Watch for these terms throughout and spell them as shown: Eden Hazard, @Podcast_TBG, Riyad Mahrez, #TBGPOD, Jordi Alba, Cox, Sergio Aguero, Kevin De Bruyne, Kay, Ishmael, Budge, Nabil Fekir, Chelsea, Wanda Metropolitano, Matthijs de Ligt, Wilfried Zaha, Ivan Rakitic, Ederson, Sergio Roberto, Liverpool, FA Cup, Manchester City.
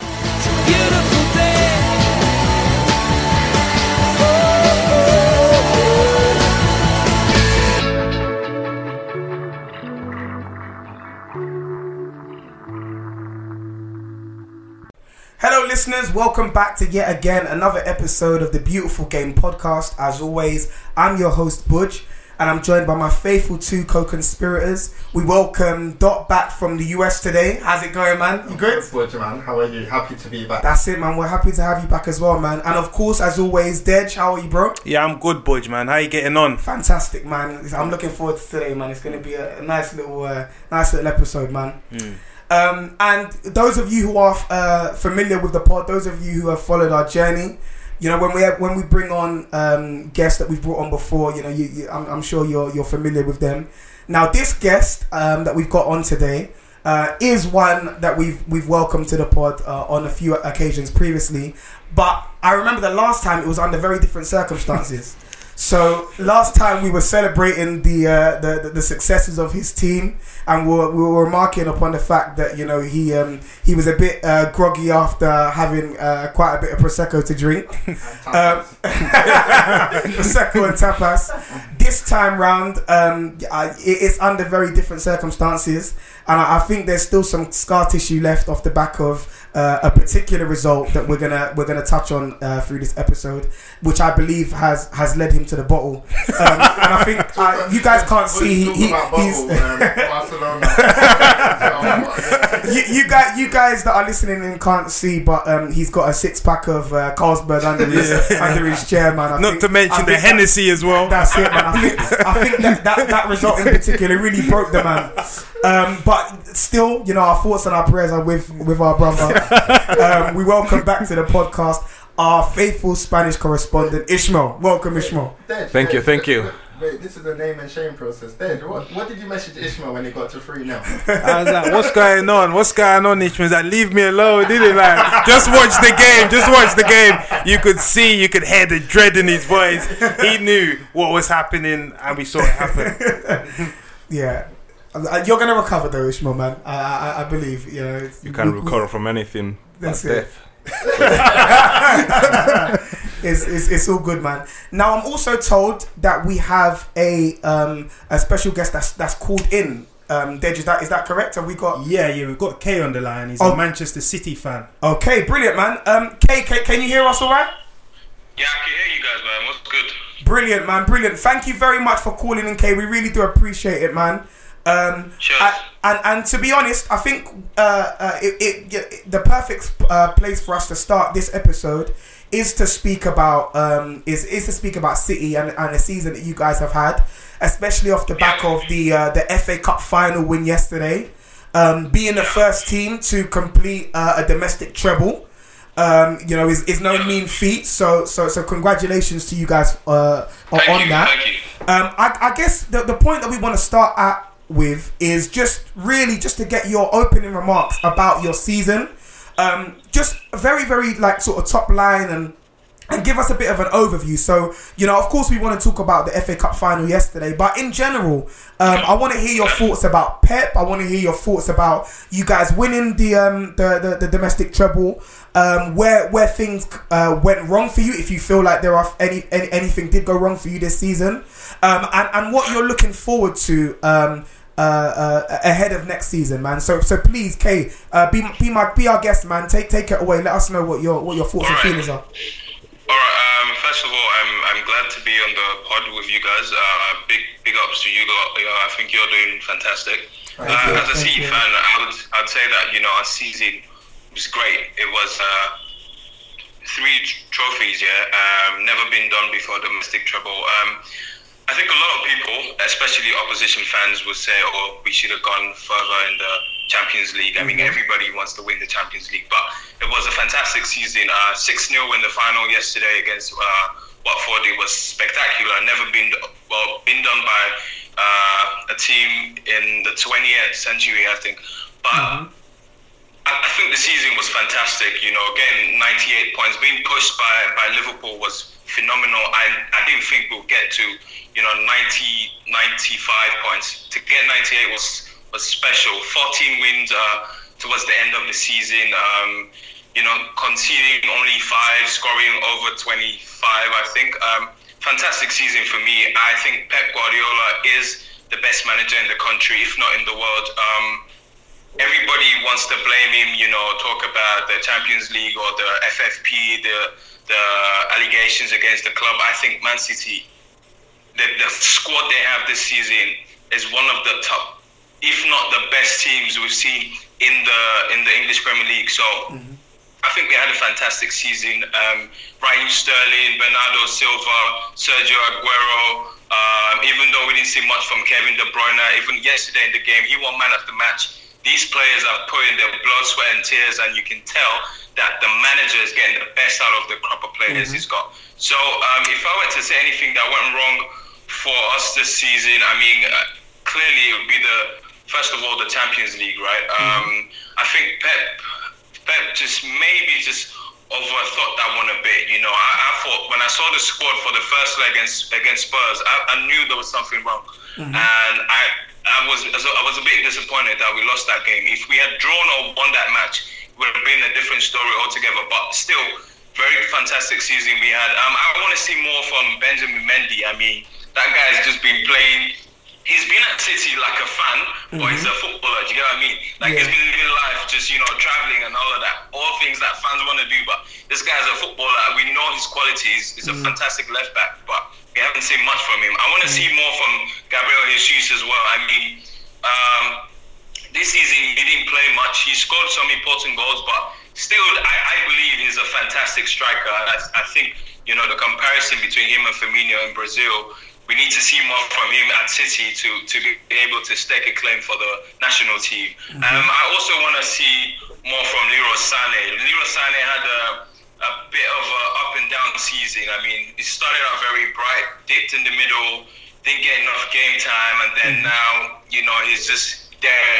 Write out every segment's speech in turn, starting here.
Beautiful day. Oh, oh, oh. Hello listeners, welcome back to yet again another episode of the Beautiful Game podcast. As always, I'm your host Budge, and I'm joined by my faithful two co-conspirators. We welcome Dot back from the US today. How's it going, man? You good? Good, man. How are you? Happy to be back. That's it, man. We're happy to have you back as well, man. And of course, as always, Dej, how are you, bro? Yeah, I'm good, Budge, man. How are you getting on? Fantastic, man. I'm looking forward to today, man. It's going to be a nice little episode, man. Mm. And those of you who are familiar with the pod, those of you who have followed our journey, you know, when we bring on guests that we've brought on before, you know, I'm sure you're familiar with them. Now, this guest that we've got on today is one that we've welcomed to the pod on a few occasions previously. But I remember the last time it was under very different circumstances. So last time we were celebrating the successes of his team, and we were remarking upon the fact that, you know, he was a bit groggy after having quite a bit of prosecco to drink, prosecco and tapas. This time round, it's under very different circumstances, and I think there's still some scar tissue left off the back of a particular result that we're gonna touch on through this episode, which I believe has led him to the bottle. And I think you guys can't see. He's Barcelona. you guys that are listening in can't see, but he's got a six pack of Carlsberg under his chair, man. Not to mention the Hennessy as well. That's it, man. I think that result in particular really broke the man. But still, you know, our thoughts and our prayers are with our brother. We welcome back to the podcast our faithful Spanish correspondent, Ishmael. Welcome, Ishmael. Thank you. Wait, this is a name and shame process. Dej, what did you message Ishmael when he got to 3 now? I was like, what's going on, Ishmael? He's like, leave me alone, didn't he? Like, just watch the game. You could hear the dread in his voice. He knew what was happening, and we saw it happen. Yeah. You're going to recover though, Ishmael, man. I believe. You know, you can recover from anything. That's it. Death. It's all good, man. Now I'm also told that we have a special guest that's called in. Dej, is that correct? Have we got? Yeah, we've got Kay on the line. He's a Manchester City fan. Okay, brilliant, man. Kay, can you hear us all right? Yeah, I can hear you guys, man. What's good? Brilliant, man. Brilliant. Thank you very much for calling in, Kay. We really do appreciate it, man. Sure. And to be honest, I think the perfect place for us to start this episode is to speak about City and the season that you guys have had, especially off the back of the FA Cup final win yesterday, being the first team to complete a domestic treble. You know, is no mean feat. So congratulations to you guys on that. Thank you. I guess the point that we want to start at with is just really just to get your opening remarks about your season. Just very, very like sort of top line and give us a bit of an overview. So, you know, of course we want to talk about the FA Cup final yesterday, but in general, I want to hear your thoughts about Pep. I want to hear your thoughts about you guys winning the domestic treble, where things went wrong for you, if you feel like there are anything did go wrong for you this season, and what you're looking forward to ahead of next season, man. So please, Kay, be our guest, man. Take it away. Let us know what your thoughts and feelings are. All right. First of all, I'm glad to be on the pod with you guys. Big ups to you lot. You know, I think you're doing fantastic. As a City fan, I'd say that, you know, our season was great. It was 3 trophies. Yeah, never been done before, domestic treble. I think a lot of people, especially opposition fans, would say, "Oh, we should have gone further in the Champions League." I mean, everybody wants to win the Champions League, but it was a fantastic season. 6-0 in the final yesterday against Watford. It was spectacular. Never been done by a team in the 20th century, I think. But I think the season was fantastic. You know, again, 98 points being pushed by Liverpool was phenomenal. I didn't think we'll get to, you know, 90, 95 points. To get 98 was special. 14 wins towards the end of the season, you know, conceding only 5, scoring over 25, I think. Fantastic season for me. I think Pep Guardiola is the best manager in the country, if not in the world. Everybody wants to blame him, you know, talk about the Champions League or the FFP, the allegations against the club. I think Man City, the squad they have this season is one of the top, if not the best teams we've seen in the English Premier League. So I think they had a fantastic season. Raheem Sterling, Bernardo Silva, Sergio Aguero. Even though we didn't see much from Kevin De Bruyne, even yesterday in the game, he won man of the match. These players have put in their blood, sweat and tears, and you can tell that the manager is getting the best out of the crop of players he's got. So if I were to say anything that went wrong for us this season, I mean, clearly it would be first of all, the Champions League, right? I think Pep just overthought that one a bit. You know, I thought when I saw the squad for the first leg against Spurs, I knew there was something wrong. And I was a bit disappointed that we lost that game. If we had drawn or won that match, it would have been a different story altogether. But still, very fantastic season we had. I want to see more from Benjamin Mendy. I mean, that guy's just been playing. He's been at City like a fan, but he's a footballer. Do you get what I mean? Like, he's been living life, just, you know, traveling and all of that. All things that fans want to do. But this guy's a footballer. We know his qualities. He's a fantastic left back, but we haven't seen much from him. I want to see more from Gabriel Jesus as well. I mean, this season he didn't play much. He scored some important goals, but still, I believe he's a fantastic striker. And I think, you know, the comparison between him and Firmino in Brazil. We need to see more from him at City to be able to stake a claim for the national team. I also want to see more from Leroy Sané. Leroy Sané had a bit of an up-and-down season. I mean, he started out very bright, dipped in the middle, didn't get enough game time, and then now, you know, he's just there.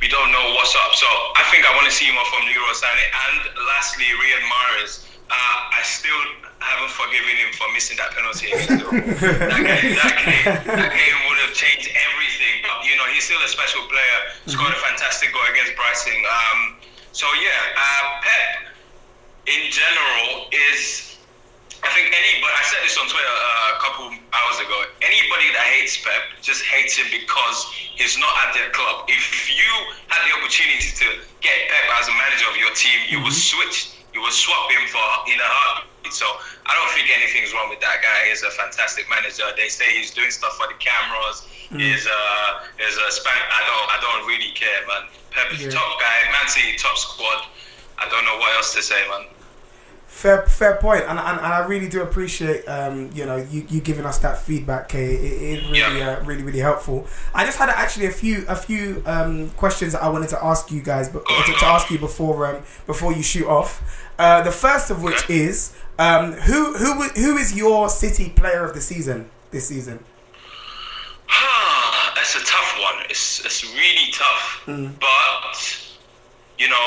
We don't know what's up. So I think I want to see more from Leroy Sané. And lastly, Riyad Mahrez. I still haven't forgiven him for missing that penalty against Liverpool. that game would have changed everything. But, you know, he's still a special player. Scored a fantastic goal against Brighton. Pep, in general, is, I think anybody, I said this on Twitter a couple hours ago, anybody that hates Pep just hates him because he's not at their club. If you had the opportunity to get Pep as a manager of your team, you would switch, you would swap him for in a heartbeat. So I don't think anything's wrong with that guy. He's a fantastic manager. They say he's doing stuff for the cameras. He's a Spanish. I don't really care, man. Pep's top guy. Man City top squad. I don't know what else to say, man. Fair point, and I really do appreciate you know, you giving us that feedback, Kay. It really really helpful. I just had actually a few questions that I wanted to ask you guys, but to ask you before you shoot off. The first of which is. Who is your City player of the season this season? That's a tough one. it's really tough. Mm. But, you know,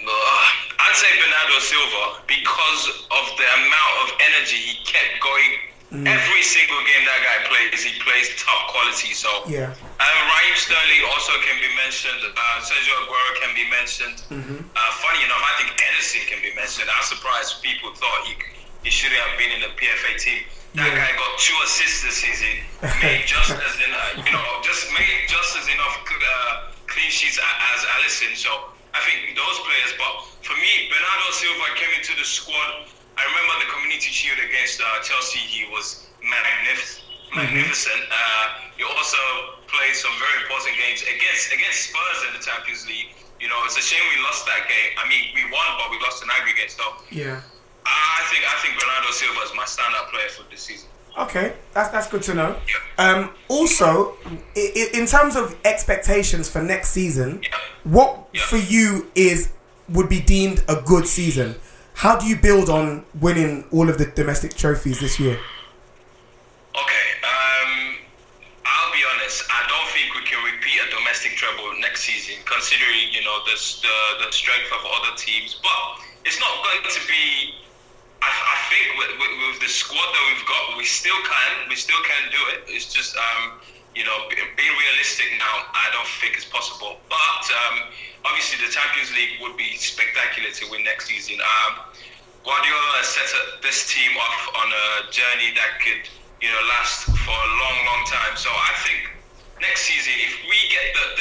I'd say Bernardo Silva because of the amount of energy he kept going. Mm. Every single game that guy plays, he plays top quality. So, yeah. Raheem Sterling also can be mentioned. Sergio Aguero can be mentioned. Mm-hmm. Funny enough, I think Ederson can be mentioned. I'm surprised people thought he shouldn't have been in the PFA team. That guy got 2 assists this season. Made just as enough clean sheets as Alisson. So I think those players. But for me, Bernardo Silva came into the squad. I remember the Community Shield against Chelsea. He was magnificent. He also played some very important games against Spurs in the Champions League. You know, it's a shame we lost that game. I mean, we won, but we lost an aggregate. So yeah, I think Bernardo Silva is my standout player for this season. Okay, that's good to know. Yeah. Also, in terms of expectations for next season, what for you would be deemed a good season? How do you build on winning all of the domestic trophies this year? Okay, I'll be honest. I don't think we can repeat a domestic treble next season, considering the strength of other teams. But it's not going to be. I think with the squad that we've got, we still can do it. It's just being realistic now, I don't think it's possible. But obviously, the Champions League would be spectacular to win next season. Guardiola has set this team off on a journey that could, last for a long, long time. So I think next season, if we get the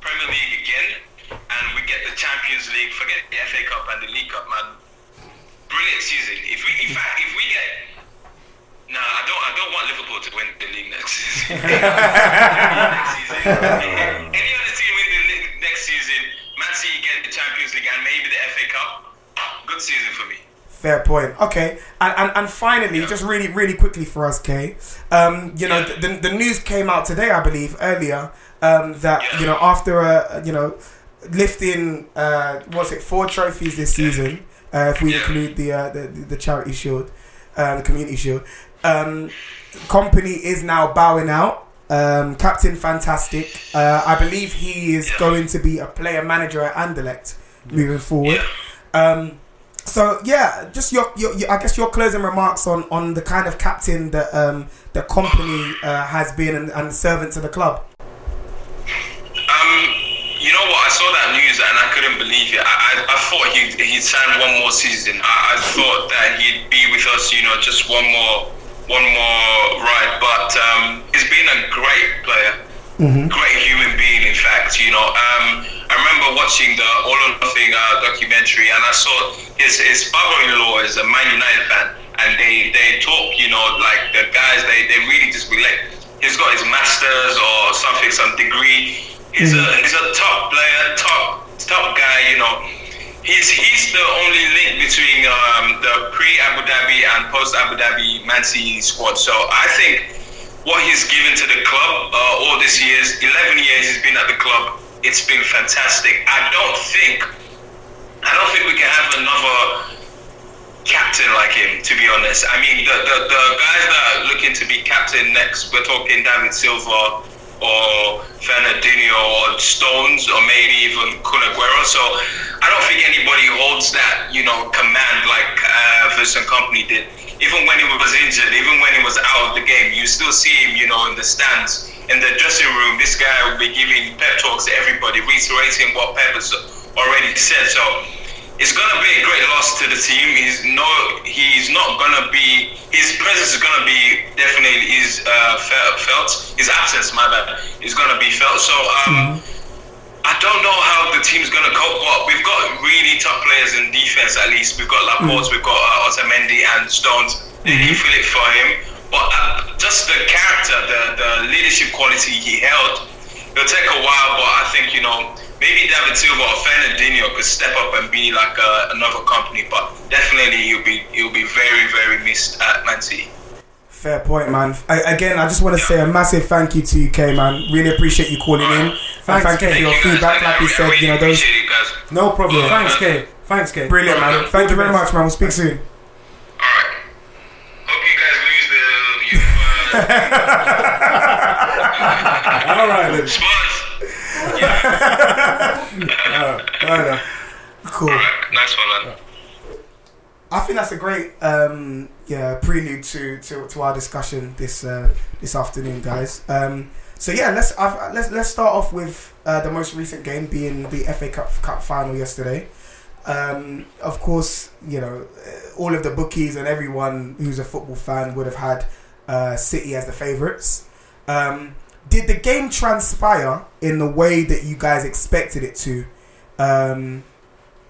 Premier League again, and we get the Champions League, forget the FA Cup and the League Cup, man, brilliant season. I don't want Liverpool to win the league next season. Any other team win the league next season, Man City get the Champions League and maybe the FA Cup. Good season for me. Fair point. Okay, and finally, just really, really quickly for us, Kay. The news came out today, I believe, earlier that after lifting 4 trophies this season, if we include the charity shield, the community shield. Kompany is now bowing out. Captain Fantastic. I believe he is going to be a player manager at Anderlecht moving forward. Just your I guess your closing remarks on the kind of captain that the Kompany has been and servant to the club. You know what? I saw that news and I couldn't believe it. I thought he'd sign 1 more season. I thought that he'd be with us, just one more ride, but he's been a great player, great human being, in fact. I remember watching the All or Nothing documentary, and I saw his father-in-law is a Man United fan, and they talk, like the guys, they really just relate. He's got his master's or something, some degree. He's a top player, top guy, He's the only link between the pre-Abu Dhabi and post-Abu Dhabi Man City squad. So I think what he's given to the club all these years, 11 years he's been at the club, it's been fantastic. I don't think we can have another captain like him, to be honest. I mean, the guys that are looking to be captain next, we're talking David Silva or Fernandinho or Stones or maybe even Kun Aguero. So I don't think anybody holds that, command like Vincent Kompany did. Even when he was injured, even when he was out of the game, you still see him, in the stands, in the dressing room. This guy will be giving pep talks to everybody, reiterating what Pep has already said. So it's gonna be a great loss to the team. His presence is gonna be definitely is felt. His absence, my bad, is gonna be felt. So I don't know how the team's gonna cope, but we've got really top players in defense. At least we've got Laporte, we've got Otamendi and Stones. They can fill it for him. But just the character, the leadership quality he held, it'll take a while. But I think maybe David Silva or Fernandinho could step up and be like another Kompany, but definitely he'll be very, very missed at Man City. Fair point, man. I just want to say a massive thank you to you, Kay, man. Really appreciate you calling in. Thank you for your feedback. Like we said, those. No problem. Yeah. Thanks, Kay. Brilliant, man. Thank you very much, man. We'll speak soon. All right. Hope you guys lose the. All right, then. Smart. Yeah. All right. Cool. All right. Nice one, man. I think that's a great prelude to our discussion this afternoon, guys. So yeah, let's start off with the most recent game being the FA Cup final yesterday. Of course, you know, all of the bookies and everyone who's a football fan would have had City as the favourites. Did the game transpire in the way that you guys expected it to,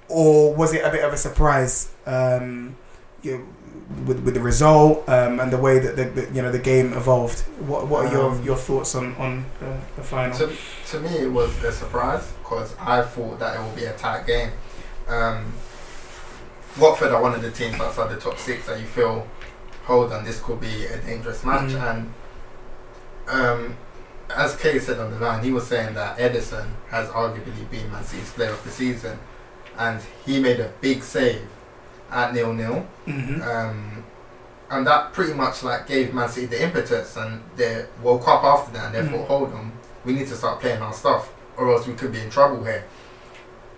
or was it a bit of a surprise with the result and the way that the game evolved? What are your thoughts on the final? To me, it was a surprise because I thought that it would be a tight game. Watford are one of the teams outside the top six that you feel, hold on, this could be a dangerous match. And as Kay said on the line, he was saying that Ederson has arguably been Man City's player of the season, and he made a big save at 0-0. Mm-hmm. And that pretty much gave Man City the impetus, and they woke up after that and they thought, hold on, we need to start playing our stuff or else we could be in trouble here.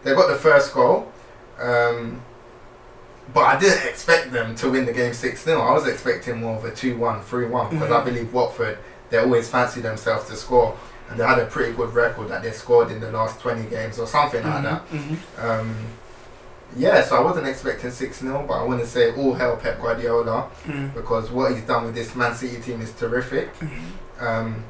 They got the first goal. But I didn't expect them to win the game 6-0. I was expecting more of a 2-1, 3-1, because I believe Watford, they always fancy themselves to score, and they had a pretty good record that they scored in the last 20 games or something like that. Mm-hmm. So I wasn't expecting 6-0, but I want to say all hail Pep Guardiola, because what he's done with this Man City team is terrific. Mm-hmm.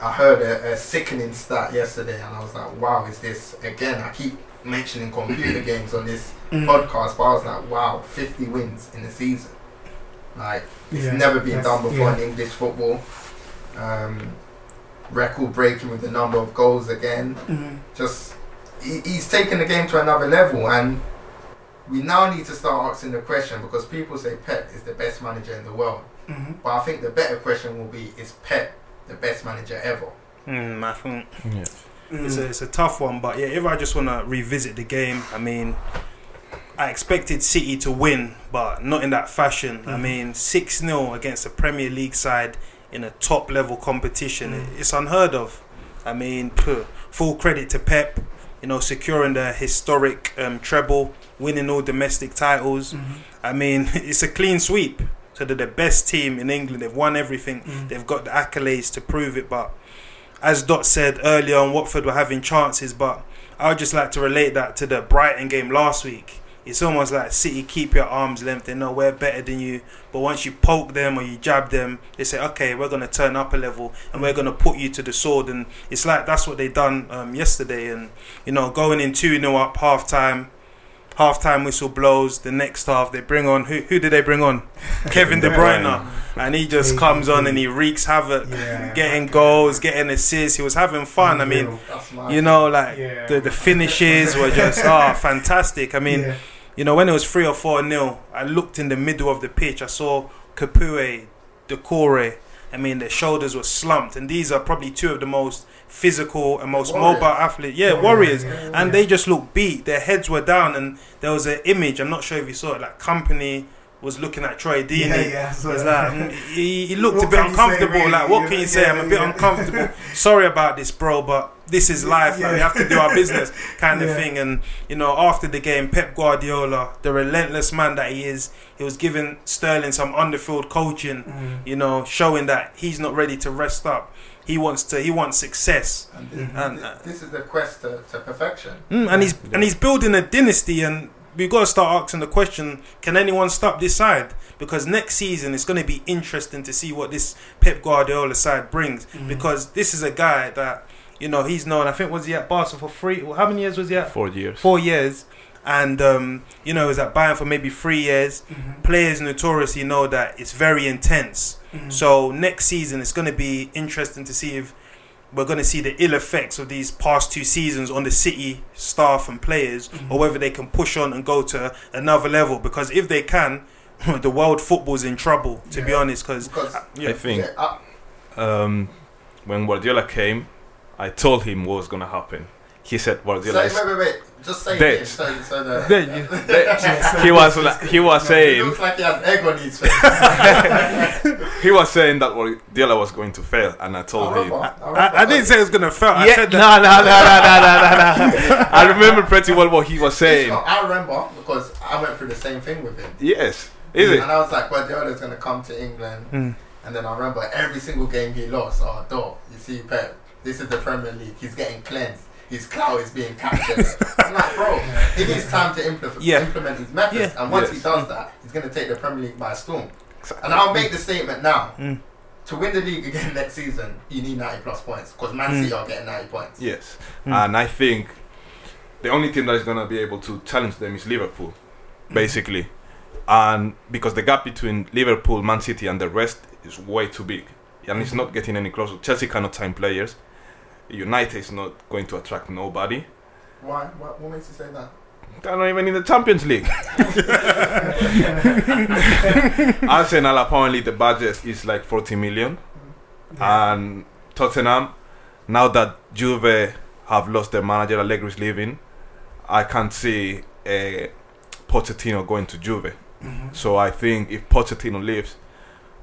I heard a sickening stat yesterday, and I was like, wow, is this, again, I keep mentioning computer games on this podcast, but I was like, wow, 50 wins in a season. It's never been done before in English football. Record breaking with the number of goals again. Mm-hmm. Just, he's taken the game to another level, and we now need to start asking the question, because people say Pep is the best manager in the world. Mm-hmm. But I think the better question will be, is Pep the best manager ever? I think... Yeah. It's a tough one, but yeah, if I just want to revisit the game, I mean, I expected City to win, but not in that fashion. Mm-hmm. I mean, 6-0 against a Premier League side in a top level competition, it's unheard of. I mean, full credit to Pep, securing the historic treble, winning all domestic titles. Mm-hmm. I mean, it's a clean sweep. So they're the best team in England. They've won everything. Mm-hmm. They've got the accolades to prove it, but as Dot said earlier on, Watford were having chances, but I would just like to relate that to the Brighton game last week. It's almost like City keep your arm's length. They know we're better than you, but once you poke them or you jab them, they say, okay, we're going to turn up a level and we're going to put you to the sword. And it's like that's what they done yesterday. And, going in 2-0 up half-time whistle blows. The next half, they bring on... Who did they bring on? Kevin De Bruyne. And he just comes on and he wreaks havoc. Yeah, getting goals, getting assists. He was having fun. I mean, the finishes were just fantastic. I mean, when it was 3 or 4-0, I looked in the middle of the pitch. I saw Capoue, Decore. I mean, their shoulders were slumped. And these are probably two of the most physical and most mobile athlete, warriors. And they just looked beat. Their heads were down, and there was an image. I'm not sure if you saw it. Kompany was looking at Troy Deeney. He looked a bit uncomfortable. What can you say? I'm a bit uncomfortable. Sorry about this, bro, but this is life. We have to do our business, kind of thing. And after the game, Pep Guardiola, the relentless man that he is, he was giving Sterling some on-the-field coaching. Showing that he's not ready to rest up. He wants success. And this is the quest to perfection. He's building a dynasty, and we've got to start asking the question, can anyone stop this side? Because next season it's going to be interesting to see what this Pep Guardiola side brings. Because this is a guy that, he's known, I think, was he at Barca for how many years was he at? 4 years. 4 years. And, he was at Bayern for maybe 3 years. Mm-hmm. Players notoriously know that it's very intense. Mm-hmm. So next season, it's going to be interesting to see if we're going to see the ill effects of these past 2 seasons on the City staff and players, or whether they can push on and go to another level. Because if they can, the world football's in trouble, to be honest. Because I think when Guardiola came, I told him what was going to happen. he said Guardiola. Sorry, wait. Just say it. He was saying. It looks like he has egg on his face. He was saying that Guardiola was going to fail, and I told him. I didn't say it was going to fail. Yeah, I said that. No. I remember pretty well what he was saying. I remember because I went through the same thing with him. Yes, is it? And I was like, Guardiola is going to come to England, and then I remember every single game he lost. Oh, dog! You see, Pep. This is the Premier League. He's getting cleansed. His clout is being captured. I'm like, bro, he needs time to implement his methods. Yeah. And once he does that, he's going to take the Premier League by storm. Exactly. And I'll make the statement now. To win the league again next season, you need 90 plus points. Because Man City are getting 90 points. Yes. And I think the only team that is going to be able to challenge them is Liverpool, basically. And because the gap between Liverpool, Man City and the rest is way too big. And it's not getting any closer. Chelsea cannot sign players. United is not going to attract nobody. Why? What makes you say that? They're not even in the Champions League. Arsenal, apparently the budget is like 40 million. Yeah. And Tottenham, now that Juve have lost their manager, Allegri is leaving, I can't see Pochettino going to Juve. Mm-hmm. So I think if Pochettino leaves,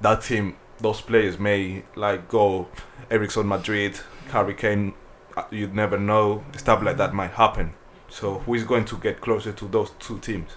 that team, those players may like go Eriksson Madrid, Hurricane, you'd never know, stuff like that might happen. So who is going to get closer to those two teams?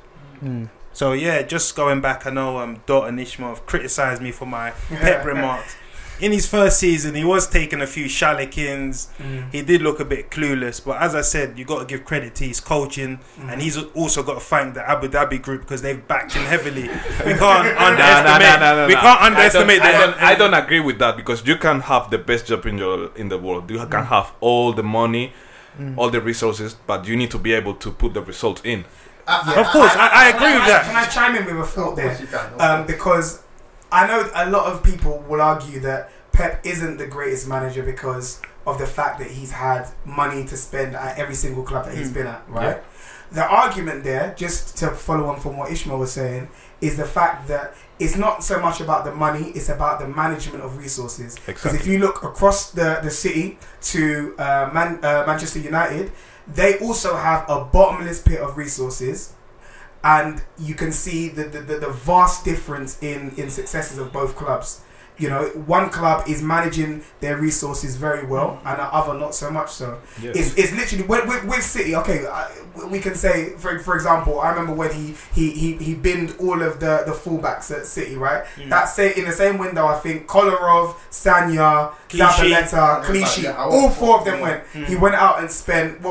So yeah, just going back, I know Dot and Ishmael have criticised me for my Pep remarks. In his first season, he was taking a few shallikins. He did look a bit clueless, but as I said, you got to give credit to his coaching, and he's also got to thank the Abu Dhabi group because they've backed him heavily. We can't underestimate. We can't underestimate. I don't agree with that because you can have the best job in the world. You can have all the money, all the resources, but you need to be able to put the results in. Of course, I agree with that. Can I chime in with a thought there? Because I know a lot of people will argue that Pep isn't the greatest manager because of the fact that he's had money to spend at every single club that he's been at, right? Yeah. The argument there, just to follow on from what Ishmael was saying, is the fact that it's not so much about the money, it's about the management of resources. Because if you look across the city to Manchester United, they also have a bottomless pit of resources. And you can see the vast difference in successes of both clubs. You know, one club is managing their resources very well, and the other not so much so. Yes. It's literally with City. Okay, we can say for example, I remember when he binned all of the fullbacks at City, right? That's in the same window. I think Kolarov, Sanya, Zabaleta, Clichy, all four of them went. He went out and spent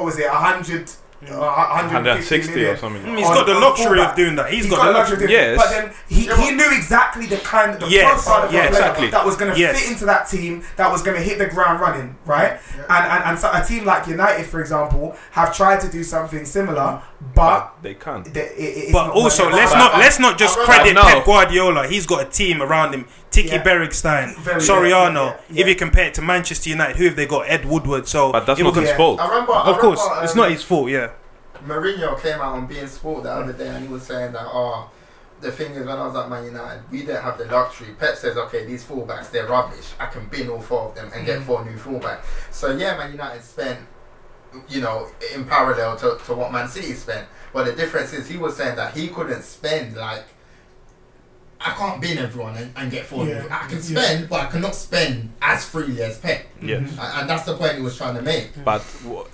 160 or something. He's got the luxury of doing that. He's got the luxury of doing that. But then he knew exactly the kind of profile of player that was going to fit into that team, that was going to hit the ground running, right? And so a team like United, for example, have tried to do something similar, but they can't. But also, let's not just credit Pep Guardiola. He's got a team around him. Tiki Bergstein, Soriano. If you compare it to Manchester United, who have they got? Ed Woodward. So but that's not his fault. Of course, it's not his fault. Yeah. Mourinho came out on Bein Sport the other day and he was saying that the thing is, when I was at Man United, we didn't have the luxury. Pep says, okay, these fullbacks, they're rubbish. I can bin all four of them and get four new fullbacks. So yeah, Man United spent, you know, in parallel to what Man City spent. But the difference is he was saying that he couldn't spend like, I can't bin everyone and get four new. I can spend, but I cannot spend as freely as Pep. Yes. And that's the point he was trying to make. But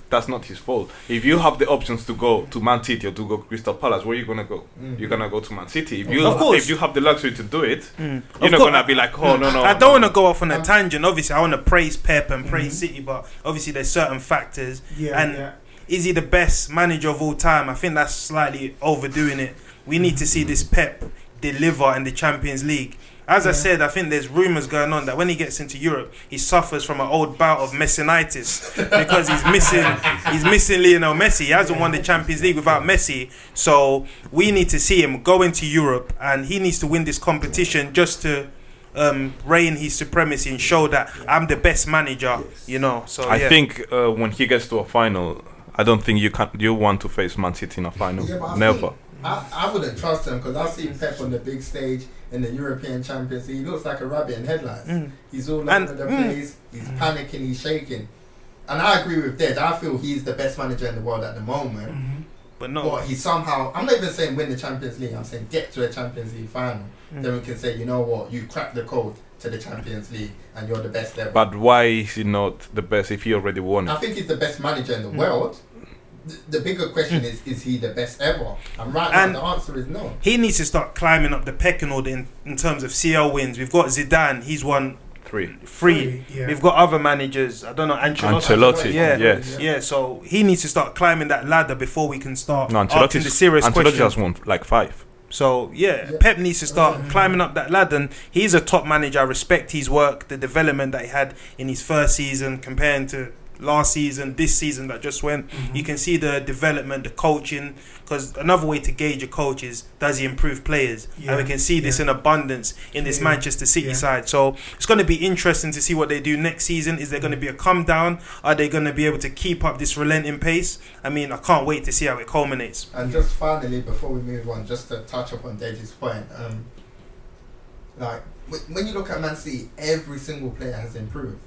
that's not his fault. If you have the options to go to Man City or to go to Crystal Palace, where are you going to go? You're going to go to Man City. If you have the luxury to do it, you're not going to be like, oh, no. I don't want to go off on a tangent. Obviously, I want to praise Pep and praise City, but obviously there's certain factors. Yeah, and is he the best manager of all time? I think that's slightly overdoing it. We need to see this Pep deliver in the Champions League. As I said, I think there's rumours going on that when he gets into Europe, he suffers from an old bout of Messinitis because he's missing Lionel Messi. He hasn't won the Champions League without Messi. So we need to see him go into Europe and he needs to win this competition just to reign his supremacy and show that I'm the best manager, you know. So I think when he gets to a final, I don't think you want to face Man City in a final. Yeah, never. I wouldn't trust him because I've seen Pep on the big stage in the European Champions League. He looks like a rabbit in headlights. He's all over the place. He's panicking. He's shaking. and I agree with Dej. I feel he's the best manager in the world at the moment. Mm-hmm. But no. But he somehow, I'm not even saying win the Champions League. I'm saying get to a Champions League final. Mm-hmm. Then we can say, you know what, you cracked the code to the Champions League and you're the best ever. But why is he not the best if he already won it? I think he's the best manager in the world. The bigger question is he the best ever? And right now, the answer is no. He needs to start climbing up the pecking order in terms of CL wins. We've got Zidane. He's won three. Yeah. We've got other managers. I don't know, Ancelotti. Yeah. Yes. Yeah, so he needs to start climbing that ladder before we can start asking the serious questions. Ancelotti has won like five. So, yeah, Pep needs to start climbing up that ladder. And he's a top manager. I respect his work, the development that he had in his first season comparing to last season, this season that just went. Mm-hmm. You can see the development, the coaching, because another way to gauge a coach is, does he improve players? Yeah. And we can see this in abundance in this Manchester City side. So it's going to be interesting to see what they do next season. Is there going to be a come down? Are they going to be able to keep up this relenting pace? I mean, I can't wait to see how it culminates. And just finally, before we move on, just to touch upon Dej's point, like when you look at Man City, every single player has improved.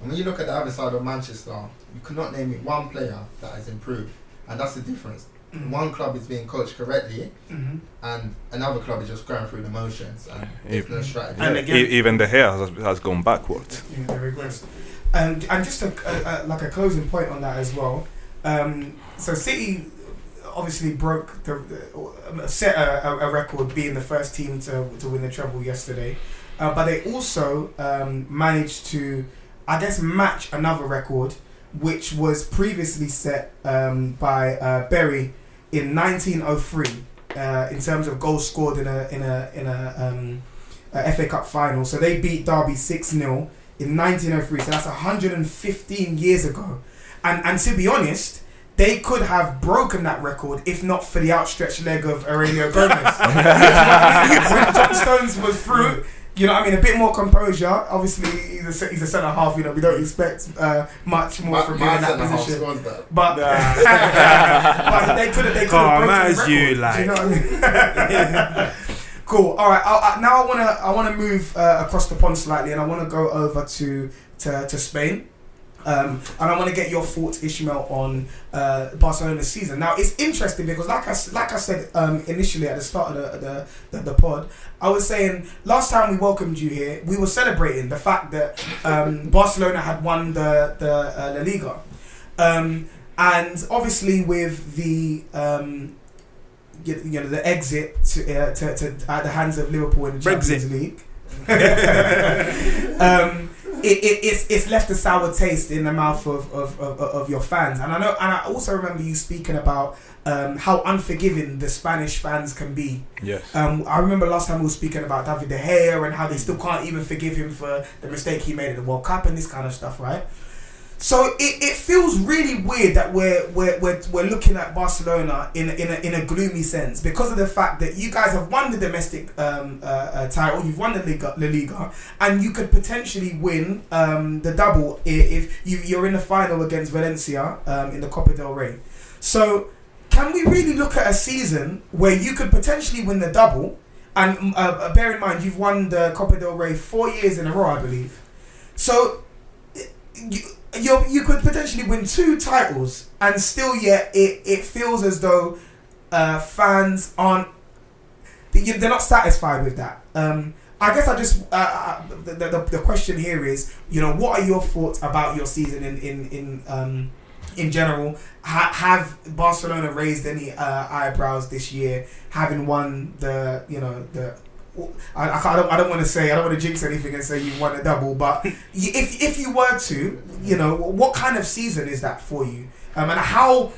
And when you look at the other side of Manchester, you cannot name it one player that has improved. And that's the difference. Mm-hmm. One club is being coached correctly, and another club is just going through the motions. And there's no strategy. And again, even the hair has gone backwards. Yeah, they regressed. And just a closing point on that as well. So City obviously broke set a record, being the first team to win the treble yesterday. But they also managed to, I guess, match another record, which was previously set by Berry in 1903 in terms of goals scored in a FA Cup final. So they beat Derby 6-0 in 1903. So that's 115 years ago. And to be honest, they could have broken that record if not for the outstretched leg of Aurelio Gomez. When John Stones was through, you know what I mean? A bit more composure. Obviously, he's a centre-half. You know, we don't expect much more from him in that position. But they could have broken the record. You, do you know what I mean? Cool. All right. Now I want to move across the pond slightly, and I want to go over to Spain, and I want to get your thoughts, Ishmael, on Barcelona's season. Now, it's interesting because, like I said initially at the start of the pod, I was saying last time we welcomed you here, we were celebrating the fact that Barcelona had won the La Liga, and obviously with the the exit to at the hands of Liverpool in the Champions League, it's left a sour taste in the mouth of your fans. And I know, and I also remember you speaking about how unforgiving the Spanish fans can be. Yes. I remember last time we were speaking about David De Gea and how they still can't even forgive him for the mistake he made at the World Cup and this kind of stuff, right? So it feels really weird that we're looking at Barcelona in a gloomy sense because of the fact that you guys have won the domestic title, you've won La Liga, and you could potentially win the double if you're in the final against Valencia in the Copa del Rey. So can we really look at a season where you could potentially win the double? And bear in mind, you've won the Copa del Rey 4 years in a row, I believe. So you could potentially win 2 titles and still yet it feels as though fans aren't, they're not satisfied with that. I guess I just the question here is, you know, what are your thoughts about your season in general? Have Barcelona raised any eyebrows this year, having won the, you know, the, I don't want to jinx anything and say you won a double, but if you were to, you know, what kind of season is that for you? And how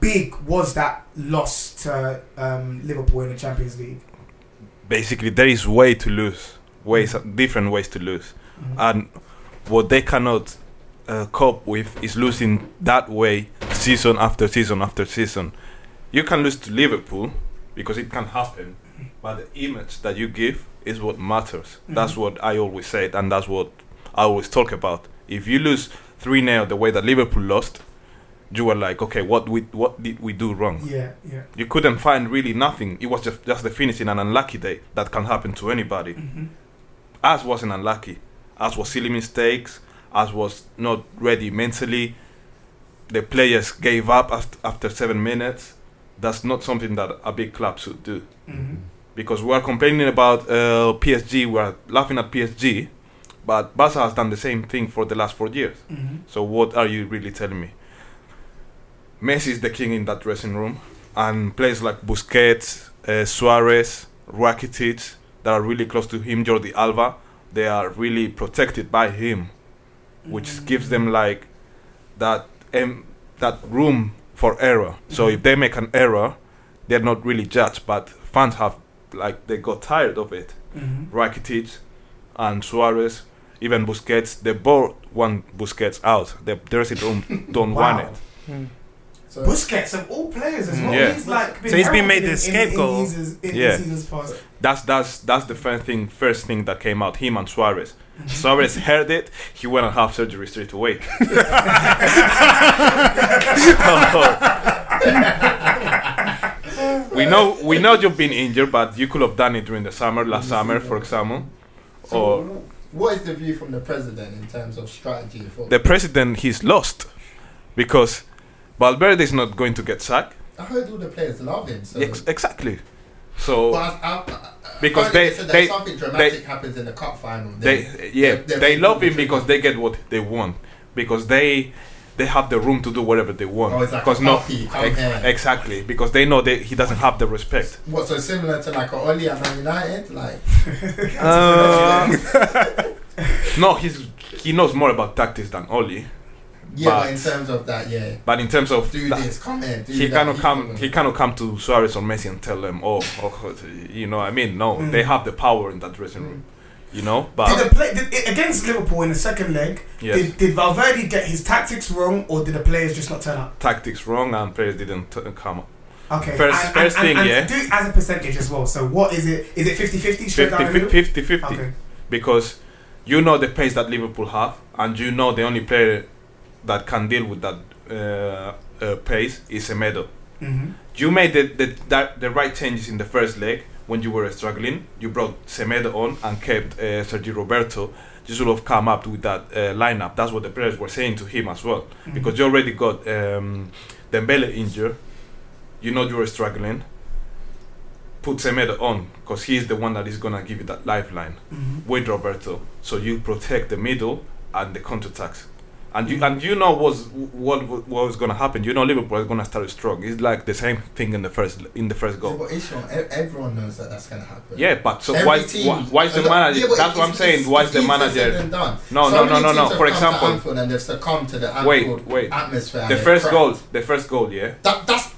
big was that loss to Liverpool in the Champions League? Basically, there is different ways to lose, and what they cannot cope with is losing that way season after season after season. You can lose to Liverpool because it can happen. But the image that you give is what matters. That's what I always said, and that's what I always talk about. If you lose 3-0 the way that Liverpool lost, you were like, okay, what did we do wrong? Yeah, yeah. You couldn't find really nothing. It was just the finishing, an unlucky day that can happen to anybody. Us wasn't unlucky. Us was silly mistakes. as was not ready mentally. The players gave up after 7 minutes. That's not something that a big club should do. Mm-hmm. Because we are complaining about PSG, we are laughing at PSG, but Barca has done the same thing for the last 4 years. Mm-hmm. So what are you really telling me? Messi is the king in that dressing room, and players like Busquets, Suarez, Rakitic, that are really close to him, Jordi Alba, they are really protected by him, which mm-hmm. gives them like that room for error. Mm-hmm. So if they make an error, they're not really judged, but fans have they got tired of it. Mm-hmm. Rakitic and Suarez, even Busquets, they both want Busquets out. The dressing room don't want it. Mm. So Busquets of all players as well. Yeah. He's he's been made the scapegoat. Yeah. That's the first thing that came out, him and Suarez. Suarez heard it, he went and had surgery straight away. We know you've been injured, but you could have done it during the summer, last summer, for example. So or what is the view from the president in terms of strategy? The president, he's lost, because Valverde is not going to get sacked. I heard all the players love him. So. Exactly. So because they something dramatic happens in the cup final. They love him because they get what they want, because they have the room to do whatever they want. Oh, exactly, because they know that he doesn't have the respect. What, so similar to like Oli and Man United, no, he knows more about tactics than Oli. Yeah, but in terms of that, yeah. But in terms of he cannot come to Suarez or Messi and tell them, you know what I mean? No, they have the power in that dressing room. You know, but did against Liverpool in the second leg, yes. did Valverde get his tactics wrong, or did the players just not turn up? Tactics wrong, and players didn't come up. Okay, first, do it as a percentage as well. So what is it? Is it 50-50? 50-50. Okay. Because you know the pace that Liverpool have, and you know the only player that can deal with that pace is Semedo. Mm-hmm. You made the right changes in the first leg. When you were struggling, you brought Semedo on and kept Sergio Roberto. You should have come up with that lineup. That's what the players were saying to him as well. Mm-hmm. Because you already got Dembele injured. You know you were struggling. Put Semedo on, because he's the one that is going to give you that lifeline with Roberto. So you protect the middle and the counterattacks. And you know what was going to happen. You know Liverpool is going to start strong. It's like the same thing in the first goal. Yeah, but Ishmael, everyone knows that that's going to happen. Yeah, but so why is the manager? Yeah, that's what I'm saying. Why is the manager? No. For example, and they've succumbed to the wait atmosphere. The first goal. Yeah.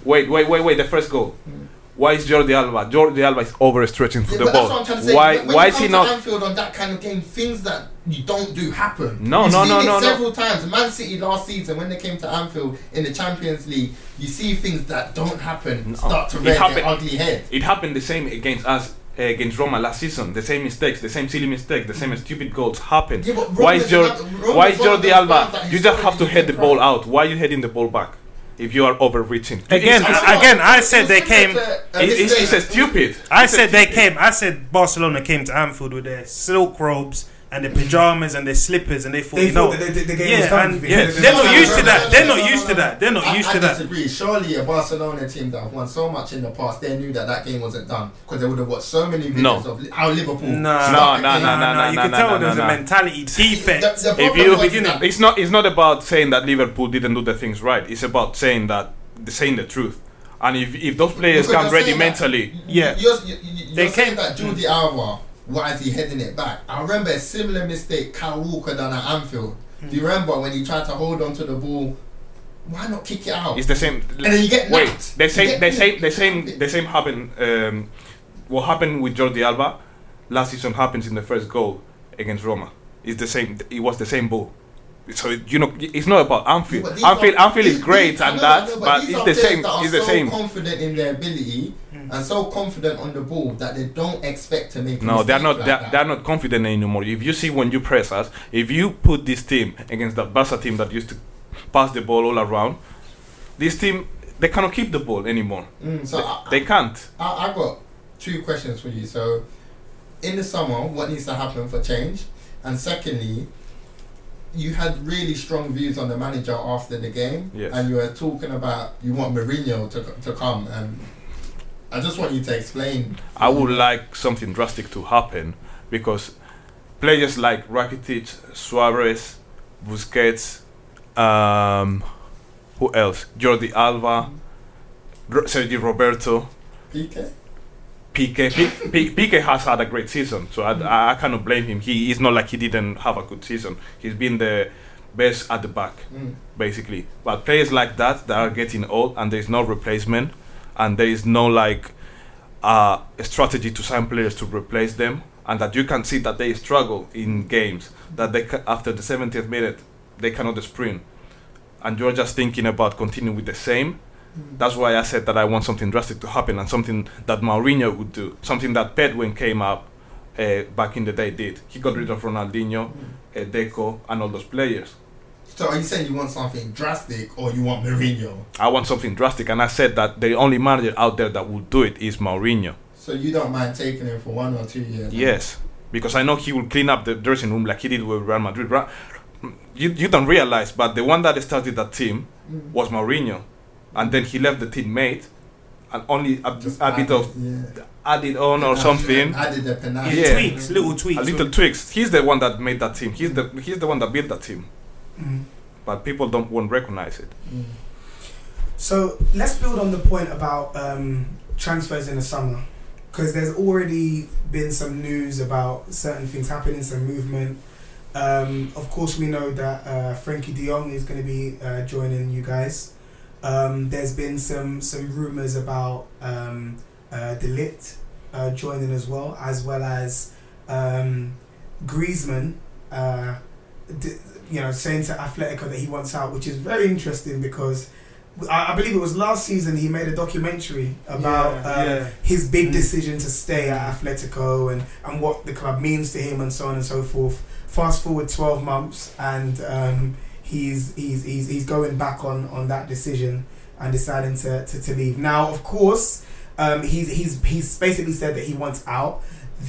Wait. The first goal. Mm. Why is Jordi Alba? Jordi Alba is overstretching for the ball. That's what I'm trying to say. Why is he not? Anfield on that kind of game, things that you don't do happen. You've seen it several times. Man City last season, when they came to Anfield in the Champions League, you see things that don't happen start to rear their ugly head. It happened the same against us. Against Roma last season, the same mistakes, the same silly mistakes, the same stupid goals happened. Yeah, why is Jordi Alba? You just have to head the ball out. Why are you heading the ball back? If you are overreaching again, I said they came. It's a stupid. I said Barcelona came to Anfield with their silk robes and their pajamas and their slippers, and they thought, the game was done. They're not used to that. They're not used to that. They're not used to that. I disagree. Surely a Barcelona team that have won so much in the past, they knew that game wasn't done, because they would have watched so many videos of how Liverpool. No. You can tell there was a mentality defect. It's not about saying that Liverpool didn't do the things right. It's about saying the truth. And if those players come ready mentally, they came. That Jordi Alba. Why is he heading it back? I remember a similar mistake Kyle Walker done at Anfield. Do you remember when he tried to hold on to the ball? Why not kick it out? It's the same. And then you get knocked. The same happened. What happened with Jordi Alba last season happens in the first goal against Roma. It's the same. It was the same ball. So it's not about Anfield. Anfield is great and that, but it's the same. It's the same. Confident in their ability. And so confident on the ball that they don't expect to make. No, they're not. They're not confident anymore. If you see when you press us, if you put this team against the Barca team that used to pass the ball all around, this team they cannot keep the ball anymore. They can't. I got two questions for you. So, in the summer, what needs to happen for change? And secondly, you had really strong views on the manager after the game, yes. and you were talking about you want Mourinho to come, and I just want you to explain. I would like something drastic to happen, because players like Rakitic, Suarez, Busquets, who else? Jordi Alba, Sergio Roberto, Piqué has had a great season, so I cannot blame him. It's not like he didn't have a good season. He's been the best at the back, basically. But players like that are getting old, and there's no replacement, and there is no like a strategy to sign players to replace them, and that you can see that they struggle in games, that they after the 70th minute, they cannot sprint. And you're just thinking about continuing with the same. That's why I said that I want something drastic to happen, and something that Mourinho would do, something that Pep, when came up back in the day, did. He got rid of Ronaldinho, Deco, and all those players. So are you saying you want something drastic, or you want Mourinho? I want something drastic, and I said that the only manager out there that will do it is Mourinho. So you don't mind taking him for 1 or 2 years? Yes, because I know he will clean up the dressing room like he did with Real Madrid. You don't realize, but the one that started that team was Mourinho. And then he left the teammate, and only a bit of added on or something. Added the penalty. Yeah. Tweaks, little tweaks. A little tweaks. He's the one that made that team. He's the one that built that team. Mm. But people won't recognize it. Mm. So let's build on the point about transfers in the summer, because there's already been some news about certain things happening, some movement. Of course, we know that Frenkie de Jong is going to be joining you guys. There's been some rumours about De Ligt joining as well, as Griezmann, saying to Atletico that he wants out, which is very interesting, because I believe it was last season he made a documentary about his big decision to stay at Atletico and what the club means to him and so on and so forth. Fast forward 12 months and... He's going back on that decision and deciding to leave. Now, of course, he's basically said that he wants out.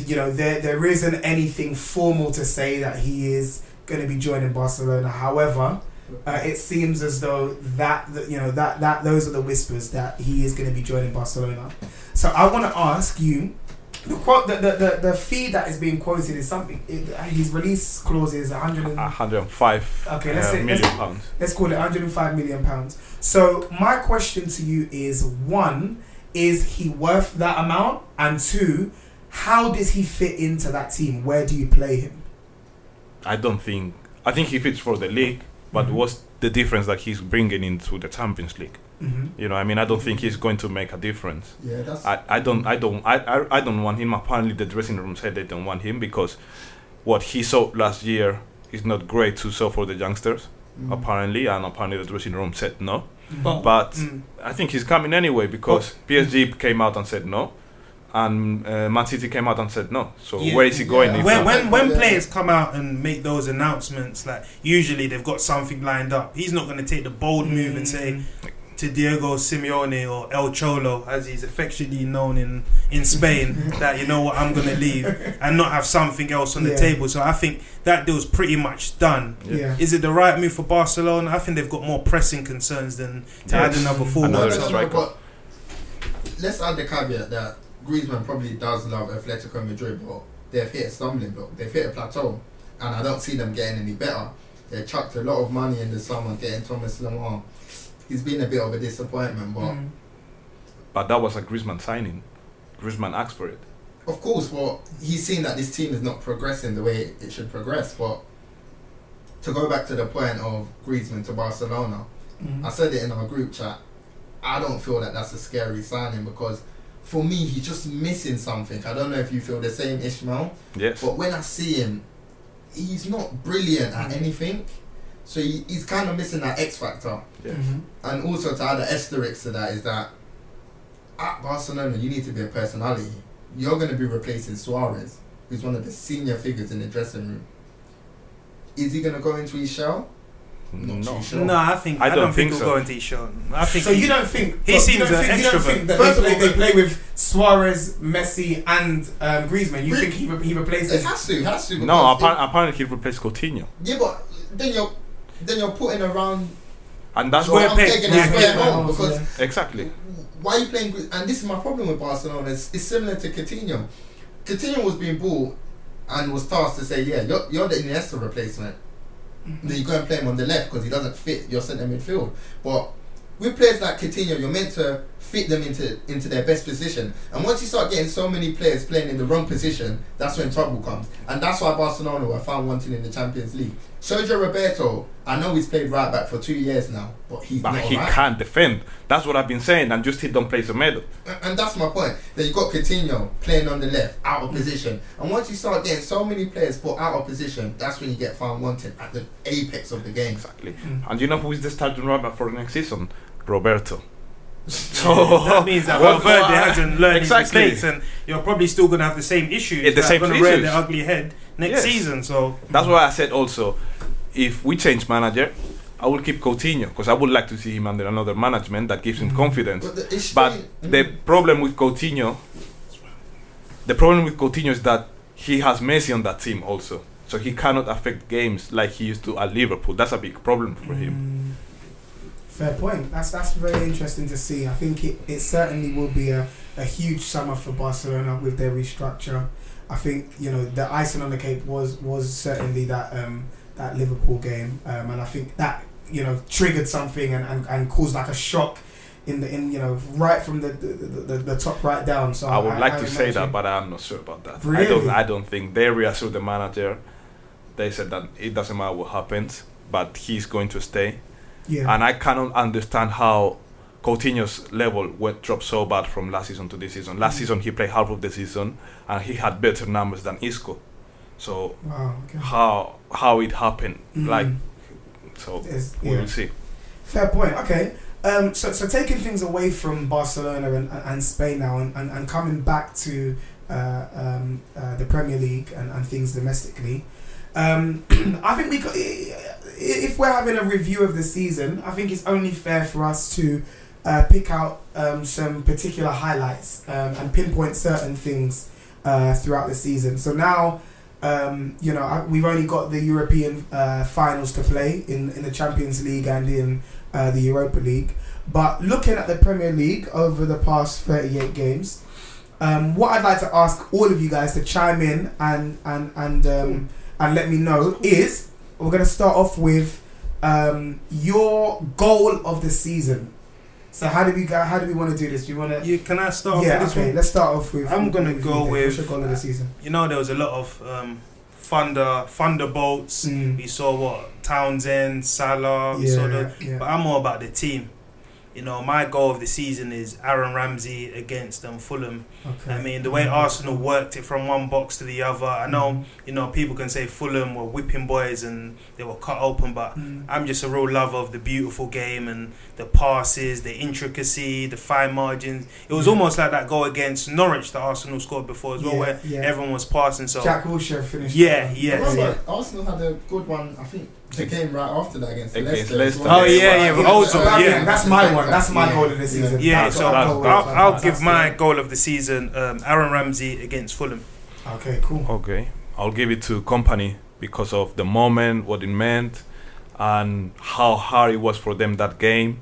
You know, there isn't anything formal to say that he is going to be joining Barcelona. However, it seems as though that those are the whispers that he is going to be joining Barcelona. So I want to ask you, the quote, the fee that is being quoted is something. His release clause is 105. Okay, let's say million pounds. Let's call it 105 million pounds. So my question to you is: one, is he worth that amount? And two, how does he fit into that team? Where do you play him? I think he fits for the league. But what's the difference that he's bringing into the Champions League? You know, I mean, I don't think he's going to make a difference. Yeah, I don't want him. Apparently, the dressing room said they don't want him because what he saw last year is not great to show for the youngsters. Apparently, the dressing room said no. But I think he's coming anyway because PSG came out and said no, and Man City came out and said no. So where is he going? Yeah. When players come out and make those announcements, like usually they've got something lined up. He's not going to take the bold move and say. To Diego Simeone or El Cholo, as he's affectionately known in Spain, that you know what, I'm gonna leave and not have something else on the table. So I think that deal's pretty much done. Yeah. Is it the right move for Barcelona? I think they've got more pressing concerns than to add another forward. But let's add the caveat that Griezmann probably does love Atletico Madrid, but they've hit a stumbling block, they've hit a plateau, and I don't see them getting any better. They chucked a lot of money in the summer getting Thomas Lemar. He's been a bit of a disappointment, but that was a Griezmann signing. Griezmann asked for it. Of course, but he's seen that this team is not progressing the way it should progress. But to go back to the point of Griezmann to Barcelona, I said it in our group chat, I don't feel that that's a scary signing because for me, he's just missing something. I don't know if you feel the same, Ishmael. Yes. But when I see him, he's not brilliant at anything. So he's kind of missing that X factor. Yeah. And also to add an asterisk to that is that at Barcelona, you need to be a personality. You're going to be replacing Suarez, who's one of the senior figures in the dressing room. Is he going to go into his shell? Not too sure. No, I don't think he'll go into his shell. So you don't think... He seems an extrovert. First of all, they play with Suarez, Messi and Griezmann. You think he replaces... It has to. No, apparently he replaced Coutinho. Yeah, but... then you're putting around, and that's where I'm taking this player home because exactly why are you playing? And this is my problem with Barcelona. It's similar to Coutinho. Coutinho was being bought and was tasked to say, yeah, you're the Iniesta replacement. Mm-hmm. Then you go and play him on the left because he doesn't fit your centre midfield. But with players like Coutinho, you're meant to fit them into their best position. And once you start getting so many players playing in the wrong position, that's when trouble comes. And that's why Barcelona were found wanting in the Champions League. Sergio Roberto, I know he's played right back for 2 years now, but he can't defend. That's what I've been saying. And just he don't play some middle. And that's my point. Then you got Coutinho playing on the left, out of position. And once you start getting so many players put out of position, that's when you get found wanting at the apex of the game. Exactly. Mm. And you know who is the starting right back for next season? Roberto. So that means that Valverde hasn't learned his mistakes, and you're probably still going to have the same issues. It's the same going to rear their ugly head next season. So that's why I said also, if we change manager, I will keep Coutinho because I would like to see him under another management that gives him confidence. But the problem with Coutinho is that he has Messi on that team also, so he cannot affect games like he used to at Liverpool. That's a big problem for him. Fair point. That's very interesting to see. I think it certainly will be a huge summer for Barcelona with their restructure. I think the icing on the cake was certainly that Liverpool game, and I think that triggered something and caused like a shock in right from the top right down. So I would like to say that, but I'm not sure about that. Really? I don't think they reassured the manager. They said that it doesn't matter what happens, but he's going to stay. Yeah. And I cannot understand how Coutinho's level dropped so bad from last season to this season. Last season he played half of the season and he had better numbers than Isco. So how it happened? We will see. Fair point. Okay. So taking things away from Barcelona and Spain now and coming back to the Premier League and things domestically. I think if we're having a review of the season, I think it's only fair for us to pick out some particular highlights and pinpoint certain things throughout the season. So now, we've only got the European finals to play in the Champions League and in the Europa League. But looking at the Premier League over the past 38 games, what I'd like to ask all of you guys to chime in and let me know is we're going to start off with your goal of the season. So how do we want to do this? Do you want to? Can I start? Yeah, off with this one? Let's start off with. I'm going to go with your goal of the season. There was a lot of thunderbolts. Mm. We saw Townsend, Salah. But I'm more about the team. My goal of the season is Aaron Ramsey against Fulham. Okay. I mean, the way Arsenal worked it from one box to the other. I know, people can say Fulham were whipping boys and they were cut open, but I'm just a real lover of the beautiful game and the passes, the intricacy, the fine margins. It was almost like that goal against Norwich that Arsenal scored before as well, where everyone was passing. So Jack Wilshere finished. Arsenal had a good one, I think. The game right after that against Leicester. That's my one. That's my goal of the season. I'll give my goal of the season Aaron Ramsey against Fulham. Okay, cool. Okay, I'll give it to Kompany because of the moment, what it meant, and how hard it was for them that game,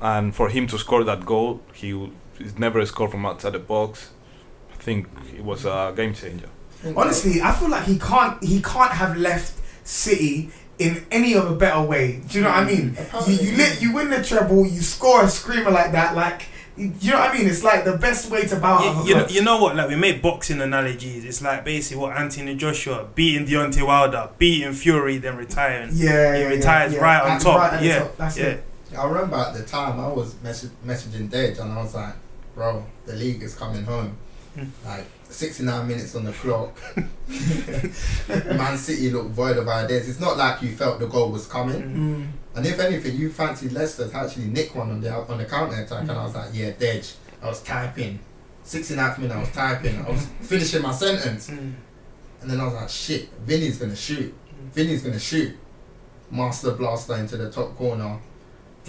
and for him to score that goal. He's never scored from outside the box. I think it was a game changer. Honestly, I feel like he can't have left City in any other better way. Do you know what I mean? You win the treble, you score a screamer like that, you know what I mean? It's like the best way to bow out of a club. You know what? We make boxing analogies. It's like basically what Anthony Joshua beating Deontay Wilder, beating Fury, then retiring. He retires right on top. That's it. I remember at the time I was messaging Dej and I was like, bro, the league is coming home. Like 69 minutes on the clock. Man City looked void of ideas. It's not like you felt the goal was coming. And if anything, you fancied Leicester to actually nick one on the counter attack. And I was like, yeah, Dej. I was typing. 69th minute, I was typing. I was finishing my sentence. And then I was like, shit, Vinny's going to shoot. Master blaster into the top corner.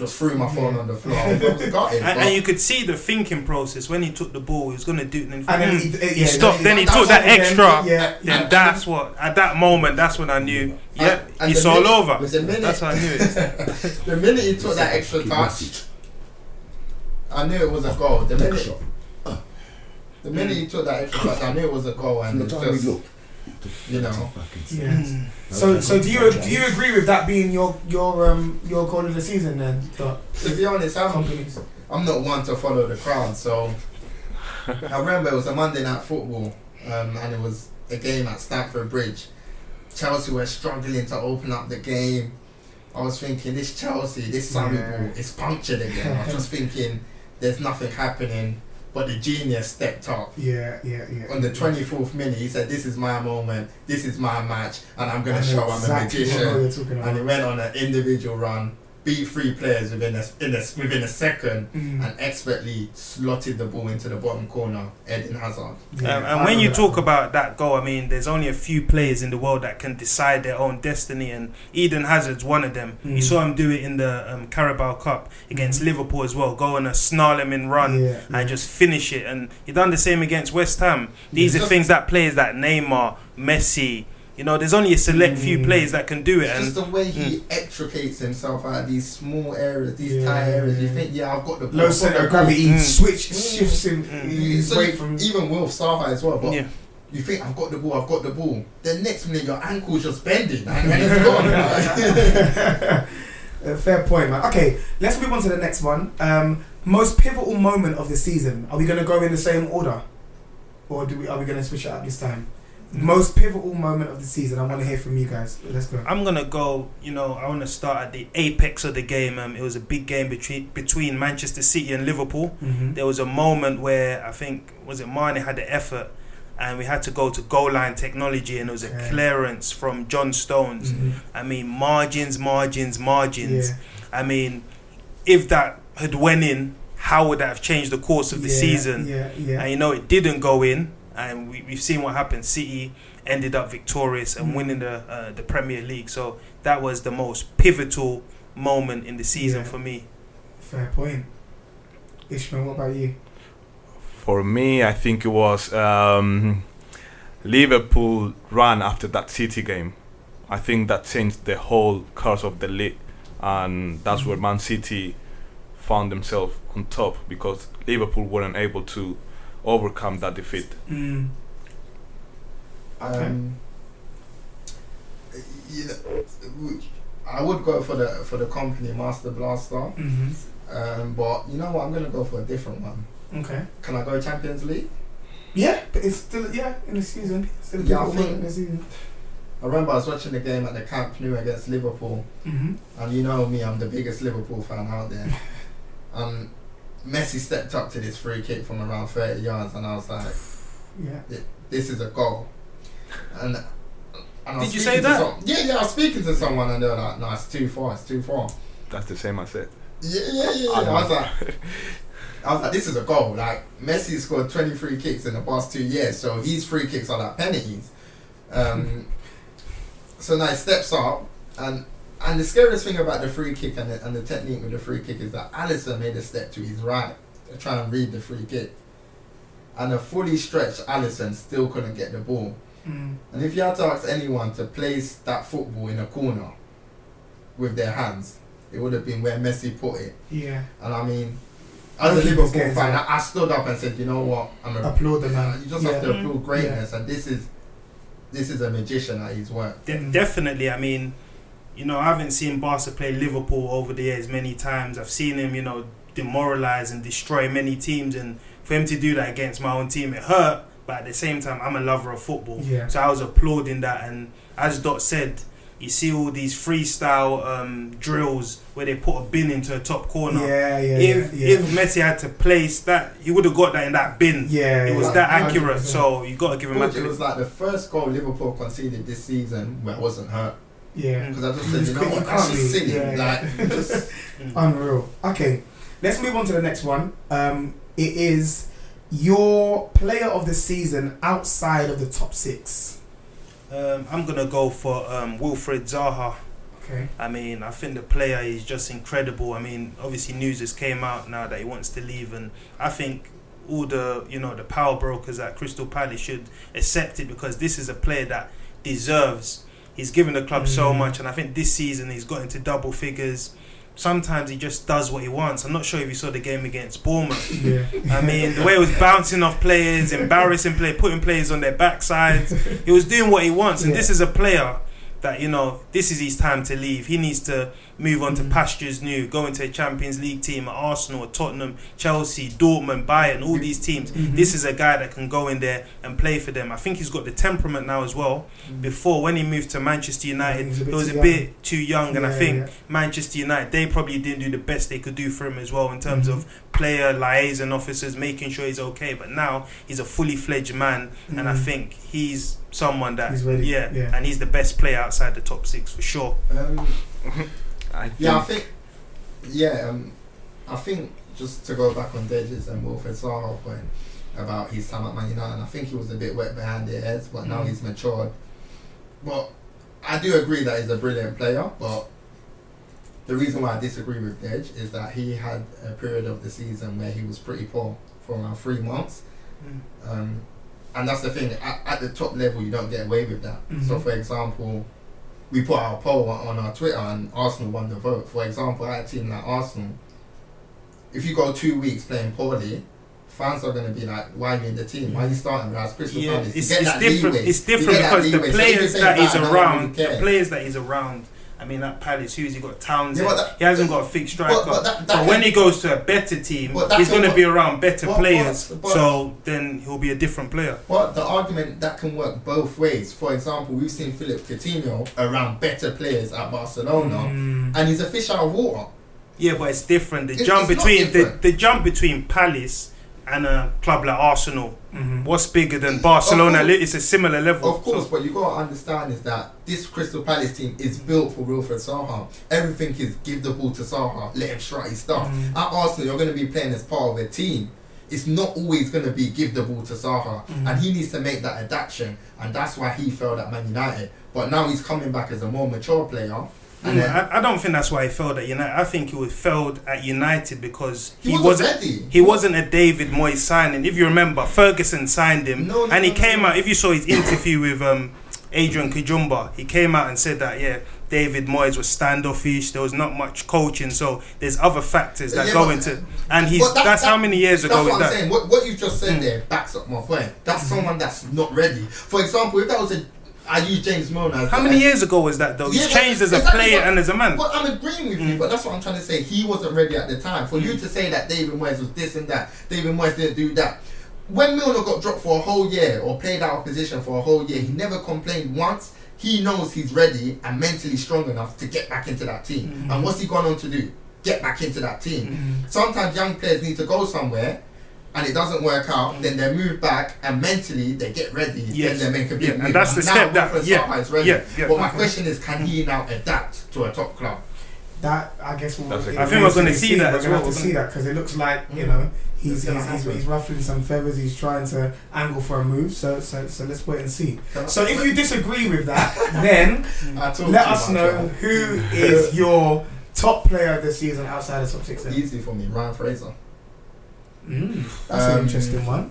just threw my phone on the floor. And you could see the thinking process when he took the ball. He was going to do it. He stopped. Then he took that extra. At that moment, that's when I knew. It's all over. That's how I knew it. The minute he took that extra touch, I knew it was a goal. The minute he took that extra touch, I knew it was a goal. And it's just... So do you agree with that being your goal of the season then? But to be honest, I'm not one to follow the crowd. So I remember it was a Monday night football, and it was a game at Stamford Bridge. Chelsea were struggling to open up the game. I was thinking this Chelsea, this Sammy ball is punctured again. I was just thinking there's nothing happening. But the genius stepped up. On the 24th minute, he said, "This is my moment. This is my match, and I'm going to show I'm a magician." And he went on an individual run, beat three players within a second, and expertly slotted the ball into the bottom corner, Eden Hazard. And when you talk about that goal, I mean, there's only a few players in the world that can decide their own destiny, and Eden Hazard's one of them. You saw him do it in the Carabao Cup against Liverpool as well, go on a snarling run and just finish it. And he done the same against West Ham. These are things that players that Neymar, Messi... You know, there's only a select few players that can do it. It's just the way he extricates himself out of these small areas, these tight areas. You think, I've got the ball. Low centre of gravity, shifts him. Even Wilf Zaha as well. But you think, I've got the ball. The next minute, your ankle's just bending. And it's gone. Fair point, man. Okay, let's move on to the next one. Most pivotal moment of the season. Are we going to go in the same order? Or are we going to switch it up this time? Most pivotal moment of the season. I want to hear from you guys. Let's go. I'm going to go, I want to start at the apex of the game. It was a big game between Manchester City and Liverpool. There was a moment where I think, was it Mane had the effort and we had to go to goal line technology and it was a clearance from John Stones. I mean, margins. I mean, if that had went in, how would that have changed the course of the season? And it didn't go in. And we've seen what happened. City ended up victorious and winning the Premier League. So that was the most pivotal moment in the season for me. Fair point. Ishmael, what about you? For me, I think it was Liverpool run after that City game. I think that changed the whole course of the league. And that's where Man City found themselves on top because Liverpool weren't able to overcome that defeat. I would go for the Kompany Master Blaster, but you know what? I'm gonna go for a different one. Okay. Can I go Champions League? Yeah, but it's still in the season. Still in the season. I remember I was watching the game at the Camp Nou against Liverpool, and you know me, I'm the biggest Liverpool fan out there. Messi stepped up to this free kick from around 30 yards and I was like, this is a goal. And did you say that? I was speaking to someone and they were like, no, it's too far. That's the same I said. Yeah. I was like, this is a goal. Like, Messi scored 23 kicks in the past 2 years, so his free kicks are like penalties. So now he steps up and the scariest thing about the free kick and the technique with the free kick is that Alisson made a step to his right to try and read the free kick. And a fully stretched Alisson still couldn't get the ball. And if you had to ask anyone to place that football in a corner with their hands, it would have been where Messi put it. Yeah. And I mean, as a Liverpool fan, I stood up and said, you know what? Applaud the man. You just have to applaud greatness. And this is a magician at his work. Definitely, I mean... I haven't seen Barca play Liverpool over the years many times. I've seen him, demoralise and destroy many teams. And for him to do that against my own team, it hurt. But at the same time, I'm a lover of football. Yeah. So I was applauding that. And as Dot said, you see all these freestyle drills where they put a bin into a top corner. If Messi had to place that, he would have got that in that bin. It was that accurate. 100%. So you got to give him accurate. It was like the first goal Liverpool conceded this season where it wasn't hurt. Because I just said, silly. Unreal. Okay, let's move on to the next one. It is your player of the season outside of the top six. I'm going to go for Wilfried Zaha. Okay. I mean, I think the player is just incredible. I mean, obviously news has came out now that he wants to leave, and I think all the, you know, the power brokers at Crystal Palace should accept it, because this is a player that deserves. He's given the club so much, and I think this season he's got into double figures. Sometimes he just does what he wants. I'm not sure if you saw the game against Bournemouth. Yeah. I mean, the way he was bouncing off players, embarrassing players, putting players on their backsides. He was doing what he wants. And this is a player that, you know, this is his time to leave. He needs to move on to pastures new, go into a Champions League team at Arsenal, Tottenham, Chelsea, Dortmund, Bayern, all these teams. This is a guy that can go in there and play for them. I think he's got the temperament now as well. Before, when he moved to Manchester United, he was a bit too young. And I think Manchester United, they probably didn't do the best they could do for him as well in terms of player liaison officers, making sure he's okay. But now he's a fully fledged man, and I think he's someone that, and he's the best player outside the top six for sure. I think just to go back on Dej's and Wilfried Zaha's point about his time at Man United, I think he was a bit wet behind the heads, but now he's matured. But I do agree that he's a brilliant player, but the reason why I disagree with Dej is that he had a period of the season where he was pretty poor for around 3 months. And that's the thing, at the top level you don't get away with that. So for example, we put our poll on our Twitter and Arsenal won the vote. For example, at a team like Arsenal, if you go 2 weeks playing poorly, fans are going to be like, why are you in the team? Why are you starting? Crystal Palace. It's different because the players that he's around, I mean, at Palace, who's he got? Townsend. Yeah, he hasn't got a fixed striker. But when he goes to a better team, he's going to be around better players. So then he'll be a different player. But the argument that can work both ways. For example, we've seen Philippe Coutinho around better players at Barcelona, and he's a fish out of water. Yeah, but it's different. The jump between Palace and a club like Arsenal, what's bigger than Barcelona? It's a similar level. Of course, but you got to understand is that this Crystal Palace team is built for Wilfried Zaha. Everything is give the ball to Zaha, let him try his stuff. At Arsenal, you're going to be playing as part of a team. It's not always going to be give the ball to Zaha, and he needs to make that adaptation, and that's why he failed at Man United. But now he's coming back as a more mature player. I don't think that's why he failed at United. I think he failed at United because he wasn't a David Moyes signing. If you remember, Ferguson signed him, and he came out. If you saw his interview with Adrian Kijumba, he came out and said that David Moyes was standoffish. There was not much coaching, so there's other factors that go into. And that's how many years ago is that? That's what I'm saying. What you just said there backs up my point. That's someone that's not ready. For example, if that was I use James Milner. How many years ago was that though? He's changed as a player and as a man. Well, I'm agreeing with you, but that's what I'm trying to say. He wasn't ready at the time. For you to say that David Moyes was this and that, David Moyes didn't do that. When Milner got dropped for a whole year or played out of position for a whole year, he never complained once. He knows he's ready and mentally strong enough to get back into that team. And what's he gone on to do? Get back into that team. Sometimes young players need to go somewhere and it doesn't work out, then they move back and mentally they get ready, then they make a big move. And that's the step that is ready. But my question is, can he now adapt to a top club? That, I guess, I think we're going to see that. We're going to see that because it looks like, you know, he's ruffling some feathers, he's trying to angle for a move, so let's wait and see. So if you disagree with that, then let us know who is your top player of the season outside of top six. Easy for me, Ryan Fraser. That's an interesting one.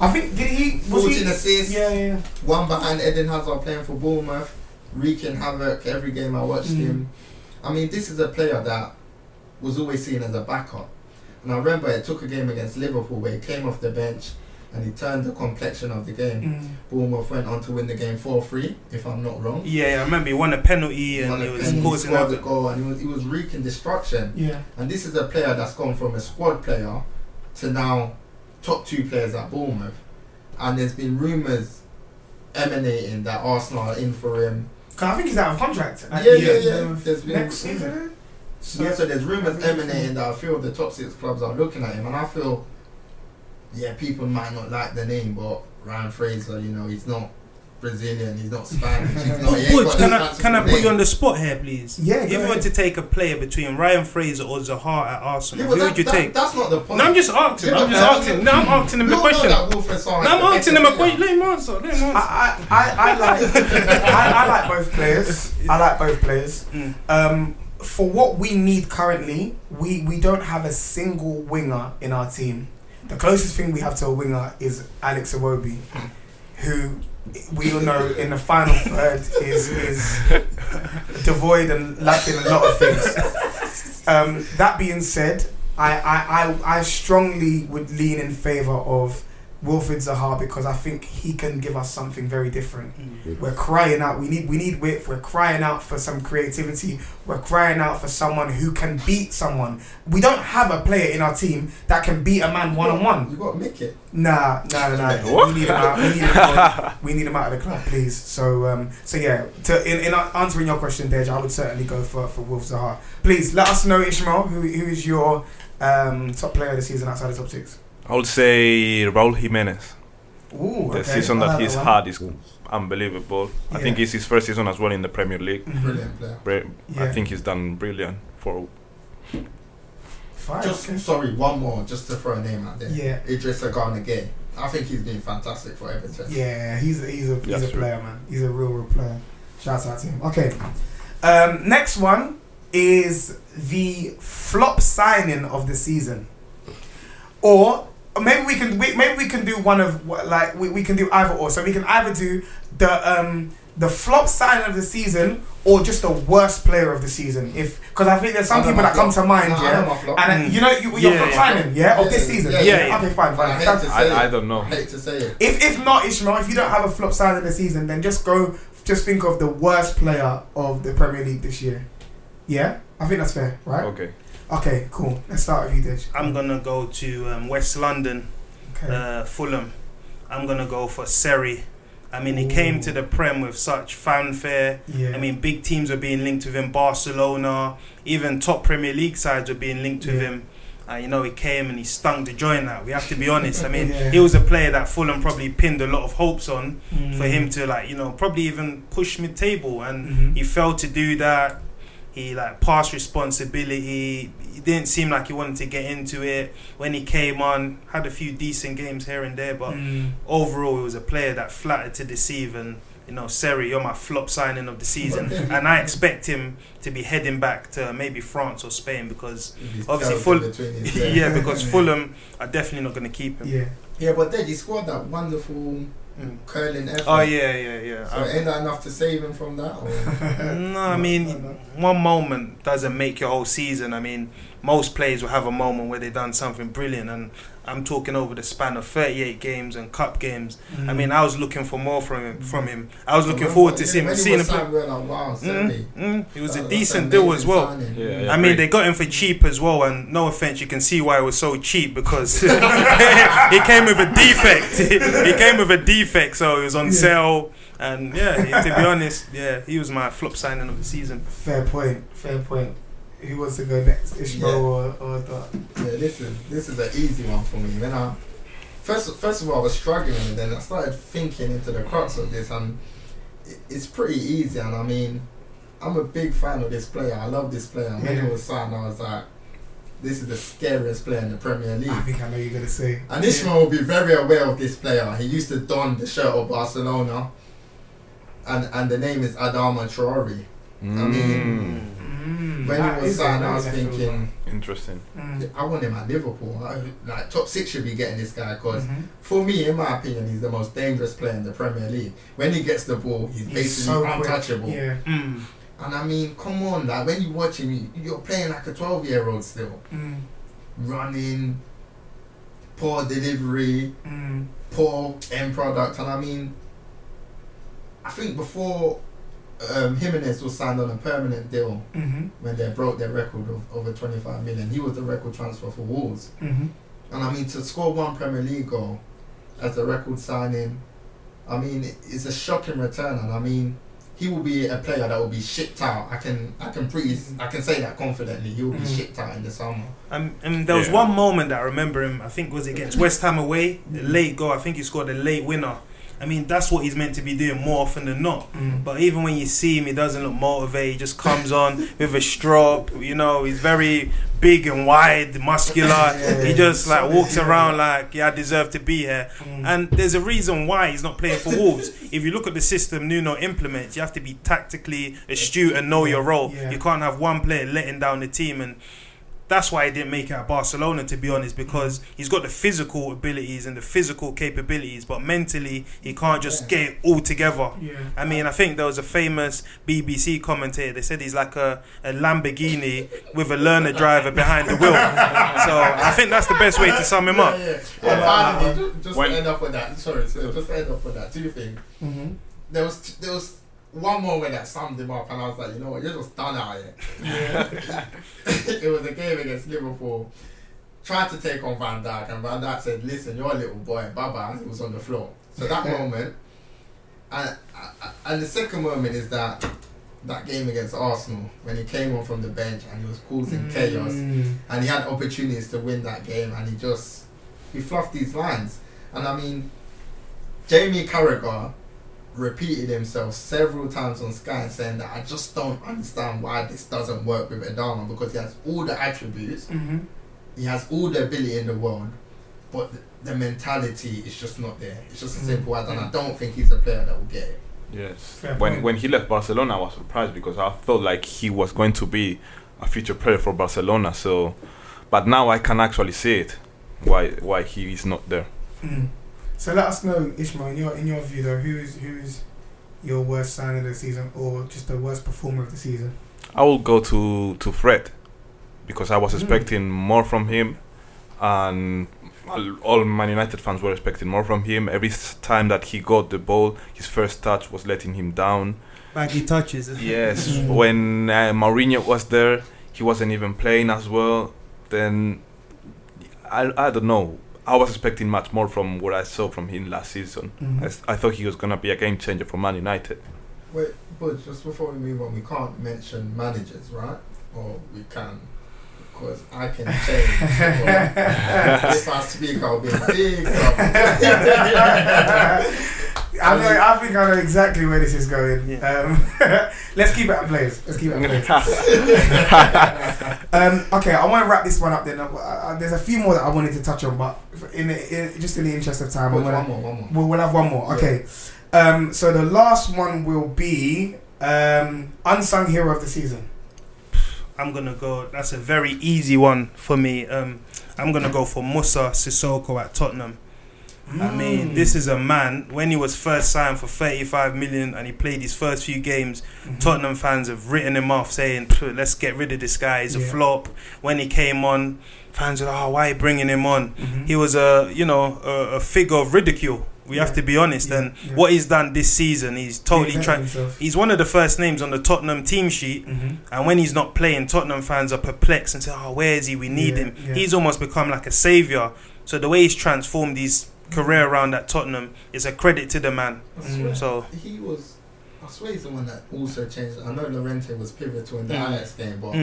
I think was 14 assists, one behind Eden Hazard playing for Bournemouth, wreaking havoc every game I watched him. I mean, this is a player that was always seen as a backup, and I remember it took a game against Liverpool where he came off the bench and he turned the complexion of the game. Bournemouth went on to win the game 4-3 if I'm not wrong. I remember he won a penalty and he was causing the goal and he was wreaking destruction. And this is a player that's gone from a squad player to now top two players at Bournemouth, and there's been rumours emanating that Arsenal are in for him. I think he's out of contract. Next season. So there's rumours emanating that I feel the top six clubs are looking at him, and I feel, people might not like the name, but Ryan Fraser, you know, he's not Brazilian, he's not Spanish. He's not, Butch, can I put you on the spot here, please? Yeah, if you were to take a player between Ryan Fraser or Zaha at Arsenal, yeah, who would you take? That's not the point. No, I'm just asking. I'm asking him a question. Let him answer. I like both players. For what we need currently, we don't have a single winger in our team. The closest thing we have to a winger is Alex Iwobi, who we all know in the final third is devoid and lacking a lot of things. That being said, I strongly would lean in favour of Wilfried Zaha because I think he can give us something very different. Mm. We're crying out. We need width. We're crying out for some creativity. We're crying out for someone who can beat someone. We don't have a player in our team that can beat a man one-on-one. You got to make it. Nah. We need him out of the club, please. So, in answering your question, Dej, I would certainly go for Wilf Zaha. Please, let us know, Ishmael, who is your top player of the season outside the top six? I would say Raul Jimenez. The season that he's had is unbelievable. Yeah. I think it's his first season as well in the Premier League. Brilliant player. I think he's done brilliant for. Fine. One more, just to throw a name out there. Yeah, Idris Agan again. I think he's been fantastic for Everton. Yeah, he's a player, man. He's a real player. Shout out to him. Okay, next one is the flop signing of the season, or maybe we can do one of we can do either or. So we can either do the flop signing of the season or just the worst player of the season. Because I think there's some people that come to mind, and you know your flop signing, of this season. Yeah. Okay, fine. I don't know. I hate to say it. If not, Ishmael, if you don't have a flop signing of the season, then just think of the worst player of the Premier League this year. Yeah, I think that's fair, right? Okay, cool. Let's start with you, Dej. I'm going to go to West London, Fulham. I'm going to go for Seri. I mean, he came to the Prem with such fanfare. Yeah. I mean, big teams were being linked with him. Barcelona, even top Premier League sides were being linked with him. He came and he stung the joint out. We have to be honest. I mean, he was a player that Fulham probably pinned a lot of hopes on for him to, probably even push mid-table. And he failed to do that. He passed responsibility. He didn't seem like he wanted to get into it. When he came on, had a few decent games here and there, but overall, he was a player that flattered to deceive. And Seri, you're my flop signing of the season, and I expect him to be heading back to maybe France or Spain because Fulham are definitely not going to keep him. Yeah, but then he scored that wonderful. Curling effort. Oh yeah. So ain't that enough to save him from that? No, I mean, one moment doesn't make your whole season. I mean, most players will have a moment where they've done something brilliant, and I'm talking over the span of 38 games and cup games. I mean, I was looking for more from him. I was looking forward to seeing him. It was a decent deal as well. Yeah, I mean, they got him for cheap as well, and no offense, you can see why it was so cheap because he came with a defect. So it was on sale. And to be honest, he was my flop signing of the season. Fair point. Who wants to go next, Ishmael or Dot? Yeah, this is an easy one for me. When I first of all, I was struggling, and then I started thinking into the crux of this, and it's pretty easy. And I mean, I'm a big fan of this player. I love this player. And when it was signed, I was like, this is the scariest player in the Premier League. I think I know you're going to say. And Ishmael will be very aware of this player. He used to don the shirt of Barcelona, and the name is Adama Traore. I mean... When he was signed, I was thinking, interesting. I want him at Liverpool. Top six should be getting this guy because, for me, in my opinion, he's the most dangerous player in the Premier League. When he gets the ball, he's basically so untouchable. Yeah. And I mean, come on, when you watch him, you're playing like a 12-year-old still. Running, poor delivery, poor end product. And I mean, I think before. Jimenez was signed on a permanent deal when they broke their record of over 25 million. He was the record transfer for Wolves. And I mean, to score one Premier League goal as a record signing, I mean, it's a shocking return. And I mean, he will be a player that will be shipped out. I can say that confidently. He will be shipped out in the summer. And there was one moment that I remember him, I think it was against West Ham away, the late goal. I think he scored a late winner. I mean, that's what he's meant to be doing more often than not. Mm. But even when you see him, he doesn't look motivated. He just comes on with a strop. You know, he's very big and wide, muscular. Yeah, he just walks around like, yeah, I deserve to be here. Mm. And there's a reason why he's not playing for Wolves. If you look at the system Nuno implements, you have to be tactically astute and know your role. Yeah. You can't have one player letting down the team. And that's why he didn't make it at Barcelona, to be honest, because he's got the physical abilities and the physical capabilities, but mentally he can't just get it all together. Yeah. I mean, I think there was a famous BBC commentator. They said he's like a Lamborghini with a learner driver behind the wheel. So I think that's the best way to sum him up. Yeah. And finally, just to end up with that. Just to end up with that. Two things. Mm-hmm. There was one moment that summed him up, and I was like, you know what, you're just done out here. Yeah. It was a game against Liverpool. Tried to take on Van Dijk, and Van Dijk said, listen, you're a little boy, Baba, was on the floor. So that moment, and the second moment is that game against Arsenal, when he came on from the bench and he was causing chaos, and he had opportunities to win that game, and he fluffed these lines. And I mean, Jamie Carragher repeated himself several times on Sky saying that I just don't understand why this doesn't work with Adama, because he has all the attributes, he has all the ability in the world, but the mentality is just not there. It's just as simple as, and I don't think he's a player that will get it. Yes. When he left Barcelona, I was surprised because I felt like he was going to be a future player for Barcelona. So, but now I can actually see it why he is not there. Mm. So let us know, Ishmael, in your view though, who's your worst sign of the season, or just the worst performer of the season? I will go to Fred, because I was expecting more from him, and all Man United fans were expecting more from him. Every time that he got the ball, his first touch was letting him down. Baggy touches. Yes, when Mourinho was there, he wasn't even playing as well. Then, I don't know. I was expecting much more from what I saw from him last season. Mm-hmm. I thought he was going to be a game changer for Man United. Wait, but just before we move on, we can't mention managers, right? Or we can, because I can change. If I speak, I'll be big. I think I know exactly where this is going. Yeah. Let's keep it at players. Okay, I want to wrap this one up then. There's a few more that I wanted to touch on, but just in the interest of time, one more. We'll have one more. Okay. Yeah. So the last one will be unsung hero of the season. I'm going to go. That's a very easy one for me. I'm going to go for Moussa Sissoko at Tottenham. I mean, this is a man, when he was first signed for 35 million and he played his first few games, Tottenham fans have written him off saying, let's get rid of this guy, he's a flop. When he came on, fans were like, oh, why are you bringing him on? He was a figure of ridicule. We have to be honest. And what he's done this season, he's totally trying. He's one of the first names on the Tottenham team sheet. And when he's not playing, Tottenham fans are perplexed and say, oh, where is he? We need him. Yeah. He's almost become like a saviour. So the way he's transformed these career around at Tottenham is a credit to the man. So I swear he's the one that also changed. I know Llorente was pivotal in the Ajax game, but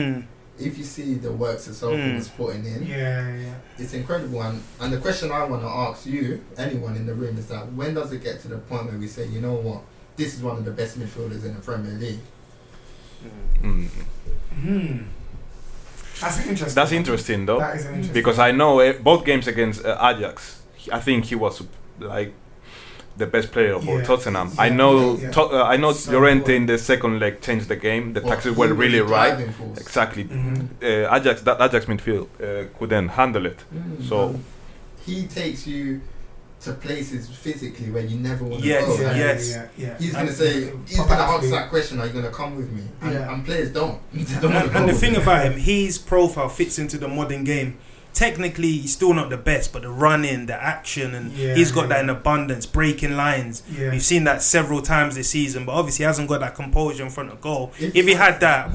if you see the works that Solskjaer was putting in, it's incredible. And the question I want to ask you, anyone in the room, is that when does it get to the point where we say, you know what, this is one of the best midfielders in the Premier League? That's interesting though. That is interesting. Because I know both games against Ajax, I think he was like the best player for Tottenham. Yeah, I know Llorente in the second leg changed the game. The taxes were really right. Exactly. Ajax midfield couldn't handle it. So he takes you to places physically where you never want to go. Yes. He's going to say, he's going to ask that question, are you going to come with me? And players don't. And the thing about him, his profile fits into the modern game. Technically, he's still not the best, but the running, the action, and he's got that in abundance, breaking lines. Yeah. We've seen that several times this season, but obviously he hasn't got that composure in front of goal. If he had that, it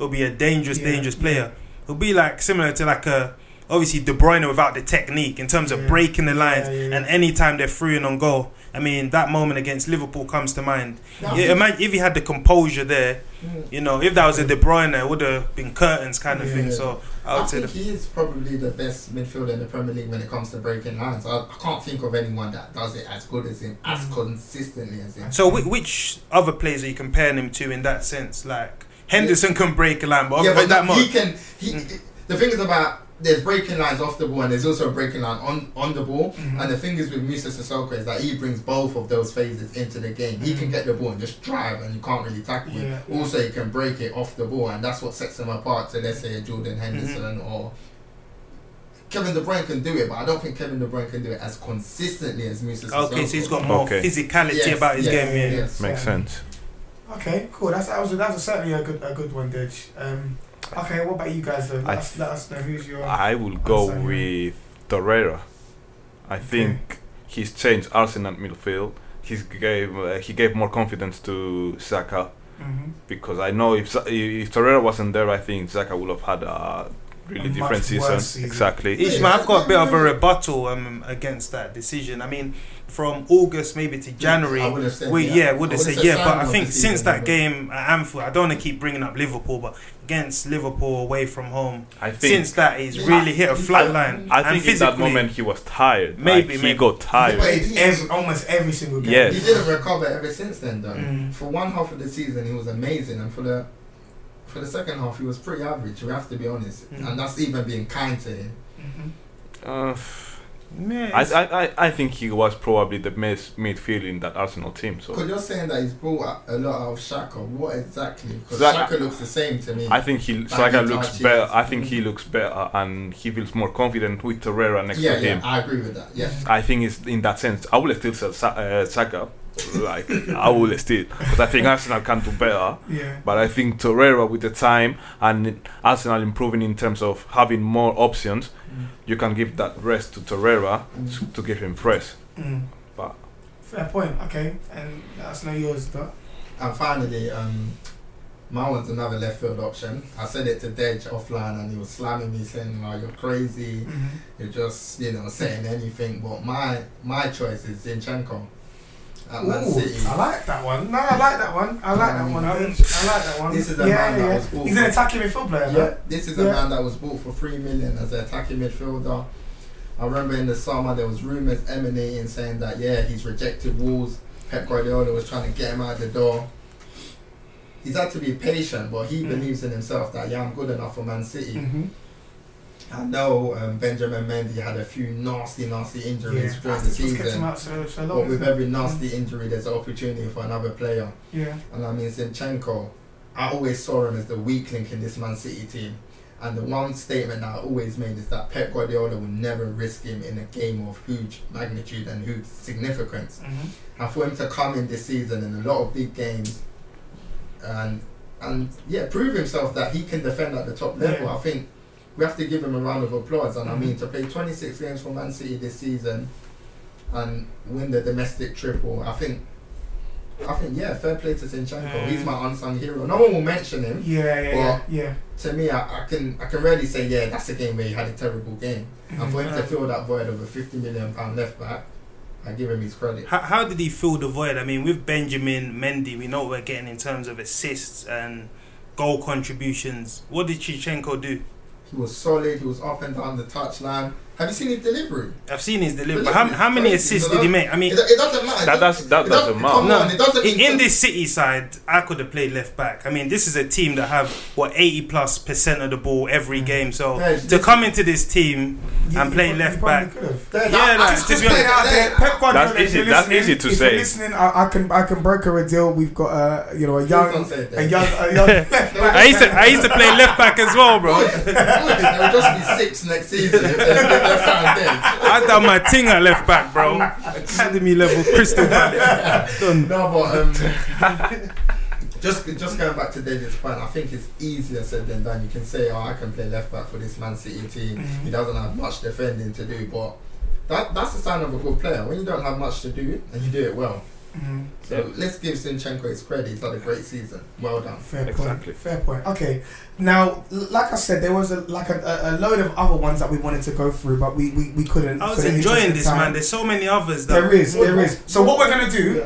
would be a dangerous player. It would be like similar to obviously De Bruyne without the technique in terms of breaking the lines, and any time they're through in on goal. I mean, that moment against Liverpool comes to mind. Imagine if he had the composure there, you know, if that was a De Bruyne, it would have been curtains kind of thing. So I would say think he is probably the best midfielder in the Premier League when it comes to breaking lines. I can't think of anyone that does it as good as him, as consistently as him. So which other players are you comparing him to in that sense? Like, Henderson can break a line, but, but that much. The thing is about... There's breaking lines off the ball and there's also a breaking line on the ball. Mm-hmm. And the thing is with Musa Sissoko is that he brings both of those phases into the game. Mm-hmm. He can get the ball and just drive and you can't really tackle him. Yeah. Also, he can break it off the ball and that's what sets him apart to, let's say, Jordan Henderson or... Kevin De Bruyne can do it, but I don't think Kevin De Bruyne can do it as consistently as Musa Sissoko. Okay, so he's got more physicality about his game. Makes sense. Okay, cool. That was certainly a good one, Dej. Okay, what about you guys though? Let us know who's your... I will go with Torreira. I think he's changed Arsenal midfield. He gave more confidence to Saka because I know if Torreira wasn't there, I think Saka would have had a really different season. Exactly. Ishmael, I've got a bit of a rebuttal against that decision. I mean, from August maybe to January, but I think since that game at Anfield, I don't want to keep bringing up Liverpool, but against Liverpool away from home, I think since that he's really hit a flat line. I think in that moment he was tired. Maybe he got tired. Almost every single game. Yes. He didn't recover ever since then, though. For one half of the season, he was amazing, and for the second half, he was pretty average. We have to be honest, and that's even being kind to him. I think he was probably the best midfield in that Arsenal team. So, because you're saying that he's brought up a lot out of Xhaka, what exactly? Because Xhaka looks the same to me. I think Xhaka looks better. I think he looks better, and he feels more confident with Torreira next to him. Yeah, I agree with that. Yeah, I think it's in that sense. I will still sell Xhaka. Like I will still, but I think Arsenal can do better. Yeah. But I think Torreira with the time and Arsenal improving in terms of having more options, you can give that rest to Torreira to give him fresh. But fair point. Okay, and that's not yours, though. And finally, my one's another left field option. I said it to Dej offline, and he was slamming me, saying, "Well, you're crazy. You're just, saying anything." But my choice is Zinchenko. I like that one. I like that one. This is a man that was bought. He's an attacking midfielder. Yeah, this is a man that was bought for $3 million as an attacking midfielder. I remember in the summer there was rumours emanating saying that he's rejected Wolves. Pep Guardiola was trying to get him out the door. He's had to be patient, but he believes in himself that I'm good enough for Man City. I know Benjamin Mendy had a few nasty injuries throughout the season. But with every nasty injury, there's an opportunity for another player. Yeah. And I mean, Zinchenko, I always saw him as the weak link in this Man City team. And the one statement that I always made is that Pep Guardiola will never risk him in a game of huge magnitude and huge significance. And for him to come in this season in a lot of big games and prove himself that he can defend at the top level, I think we have to give him a round of applause. And I mean, to play 26 games for Man City this season and win the domestic triple, I think fair play to Zinchenko. He's my unsung hero. No one will mention him. To me, I can really say, that's a game where he had a terrible game. And for him to fill that void of a £50 million left back, I give him his credit. How did he fill the void? I mean, with Benjamin Mendy, we know what we're getting in terms of assists and goal contributions. What did Zinchenko do? He was solid. He was up and down the touchline. Have you seen his delivery? I've seen his delivery. But how many assists did he make? I mean, it doesn't matter. That doesn't matter. In this City side, I could have played left back. I mean, this is a team that have 80%+ of the ball every game. So to come into this team and play left back, to be honest, Pep Guardiola. That's easy to say. If you're listening, I can broker a deal. We've got a young left back. I used to play left back as well, bro. There will just be 6 next season. I done my thing at left back, bro. Academy level, Crystal Palace. Just going back to Dej's point, I think it's easier said than done. You can say, I can play left back for this Man City team. He doesn't have much defending to do, but that's a sign of a good player. When you don't have much to do and you do it well, Mm-hmm. So let's give Zinchenko his credit. He's had a great season. Well done. Fair point. Okay. Now, like I said, there was a load of other ones that we wanted to go through, but we couldn't. I was enjoying this, man. There's so many others. There is. So what we're going to do,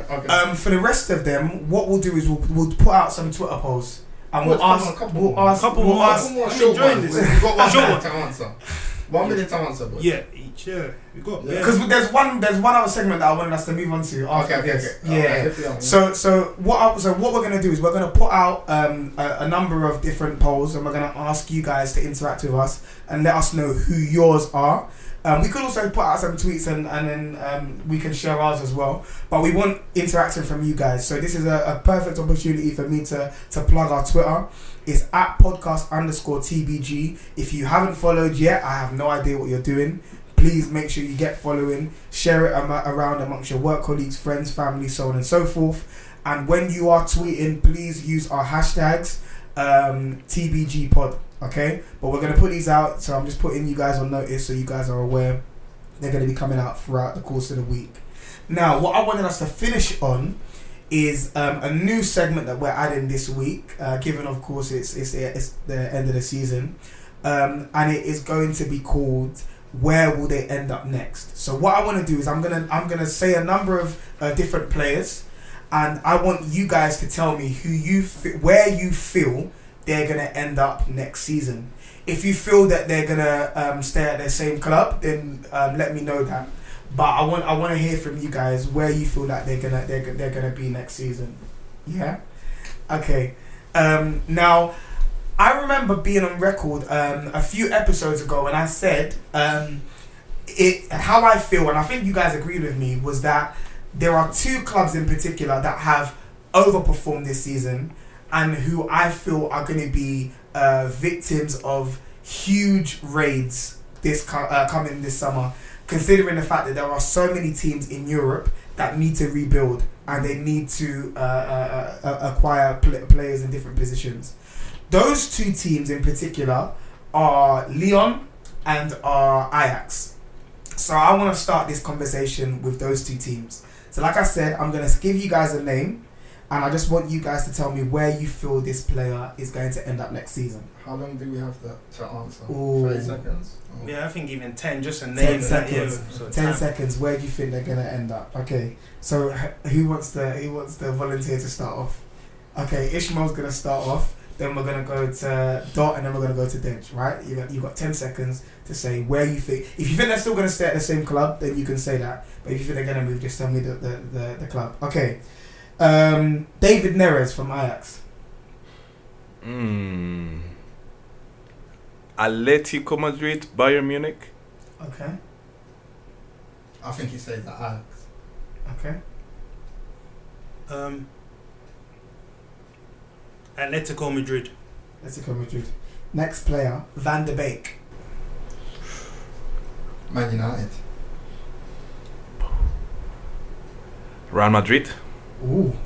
for the rest of them, what we'll do is we'll put out some Twitter polls. And we'll ask a couple more. I'm enjoying this. We've got 1 minute to answer. 1 minute to answer, boy. Yeah, each. Yeah, we got. Because there's one other segment that I wanted us to move on to. After this. Okay. Yeah. So what we're gonna do is we're gonna put out a number of different polls, and we're gonna ask you guys to interact with us and let us know who yours are. We could also put out some tweets and then we can share ours as well. But we want interaction from you guys. So this is a perfect opportunity for me to plug our Twitter. It's @podcast_TBG. If you haven't followed yet, I have no idea what you're doing. Please make sure you get following. Share it around amongst your work colleagues, friends, family, so on and so forth. And when you are tweeting, please use our hashtags, TBGpod. Okay, but we're going to put these out, so I'm just putting you guys on notice so you guys are aware. They're going to be coming out throughout the course of the week. Now, what I wanted us to finish on is a new segment that we're adding this week, given, of course, it's the end of the season, and it is going to be called Where Will They End Up Next? So what I want to do is I'm going to say a number of different players, and I want you guys to tell me where you feel they're going to end up next season. If you feel that they're going to stay at their same club, then let me know that. But I want to hear from you guys where you feel that they're going to be next season. Yeah? Okay. Now, I remember being on record a few episodes ago, and I said how I feel, and I think you guys agreed with me, was that there are two clubs in particular that have overperformed this season and who I feel are going to be victims of huge raids coming this summer, considering the fact that there are so many teams in Europe that need to rebuild and they need to acquire players in different positions. Those two teams in particular are Lyon and are Ajax. So I want to start this conversation with those two teams. So like I said, I'm going to give you guys a name, and I just want you guys to tell me where you feel this player is going to end up next season. How long do we have to answer? Ooh. 30 seconds? Oh. Yeah, I think even 10, just a name. 10 seconds. So 10 seconds, where do you think they're going to end up? Okay, so who wants to volunteer to start off? Okay, Ishmael's going to start off, then we're going to go to Dot, and then we're going to go to Dej, right? You've got 10 seconds to say where you think. If you think they're still going to stay at the same club, then you can say that. But if you think they're going to move, just tell me the club. Okay. David Neres from Ajax. Atletico Madrid, Bayern Munich. Okay. I think he says that Ajax. Okay. Atletico Madrid. Atletico Madrid. Next player, Van de Beek. Man United. Real Madrid. Ooh.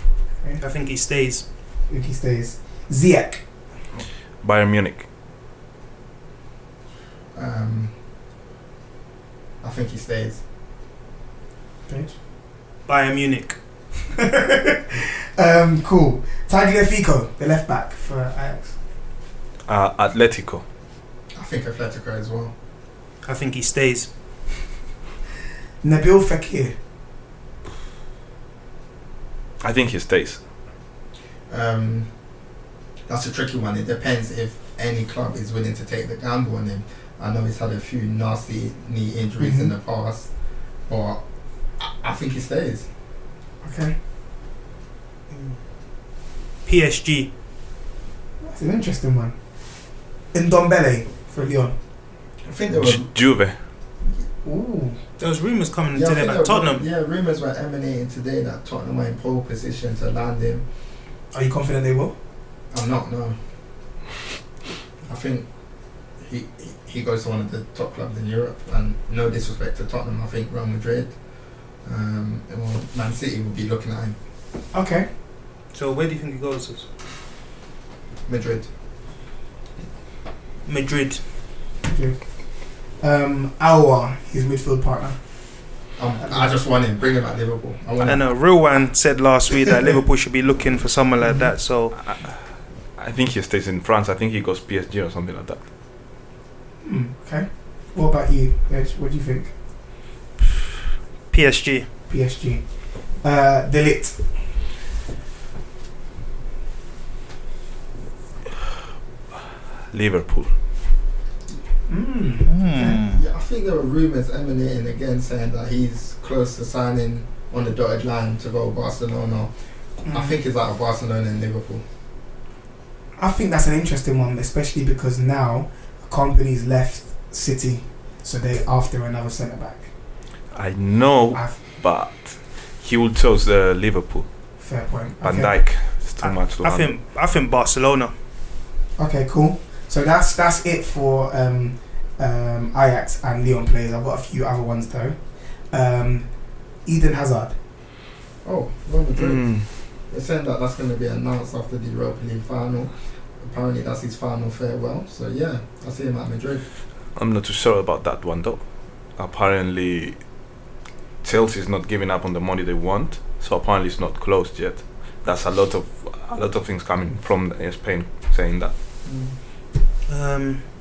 Okay. I think he stays. Ziyech. Bayern Munich. I think he stays. Page? Bayern Munich. Cool. Tagliafico, the left back for Ajax. Atletico. I think Atletico as well. I think he stays. Nabil Fekir. I think he stays. That's a tricky one. It depends if any club is willing to take the gamble on him. I know he's had a few nasty knee injuries in the past, but I think he stays. Okay. PSG. That's an interesting one. Ndombele for Lyon. I think there were Juve. Ooh. There was rumours coming today about Tottenham. Rumours were emanating today that Tottenham are in pole position to land him. Are you confident they will? I'm not, no. I think he goes to one of the top clubs in Europe, and no disrespect to Tottenham, I think Real Madrid and Man City will be looking at him. Okay. So where do you think he goes? Madrid. Aouar, his midfield partner. I just want him. Bring him at Liverpool. I know. Rilwan said last week that Liverpool should be looking for someone like that. So I think he stays in France. I think he goes PSG or something like that. Okay. What about you, Dej? What do you think? PSG. De Ligt. Liverpool. Yeah, I think there were rumours emanating again saying that he's close to signing on the dotted line to go Barcelona. I think it's out of Barcelona and Liverpool. I think that's an interesting one, especially because now Kompany's left City, so they're after another centre back. I know, but he would chose Liverpool. Fair point. Van Dijk is too much to handle. I think Barcelona. Okay, cool. So that's it for Ajax and Lyon players. I've got a few other ones though. Eden Hazard. Oh, Real Madrid. They're saying that's going to be announced after the Europa League final. Apparently, that's his final farewell. So yeah, I see him at Madrid. I'm not too sure about that one though. Apparently, Chelsea's not giving up on the money they want, so apparently it's not closed yet. That's a lot of things coming from Spain saying that.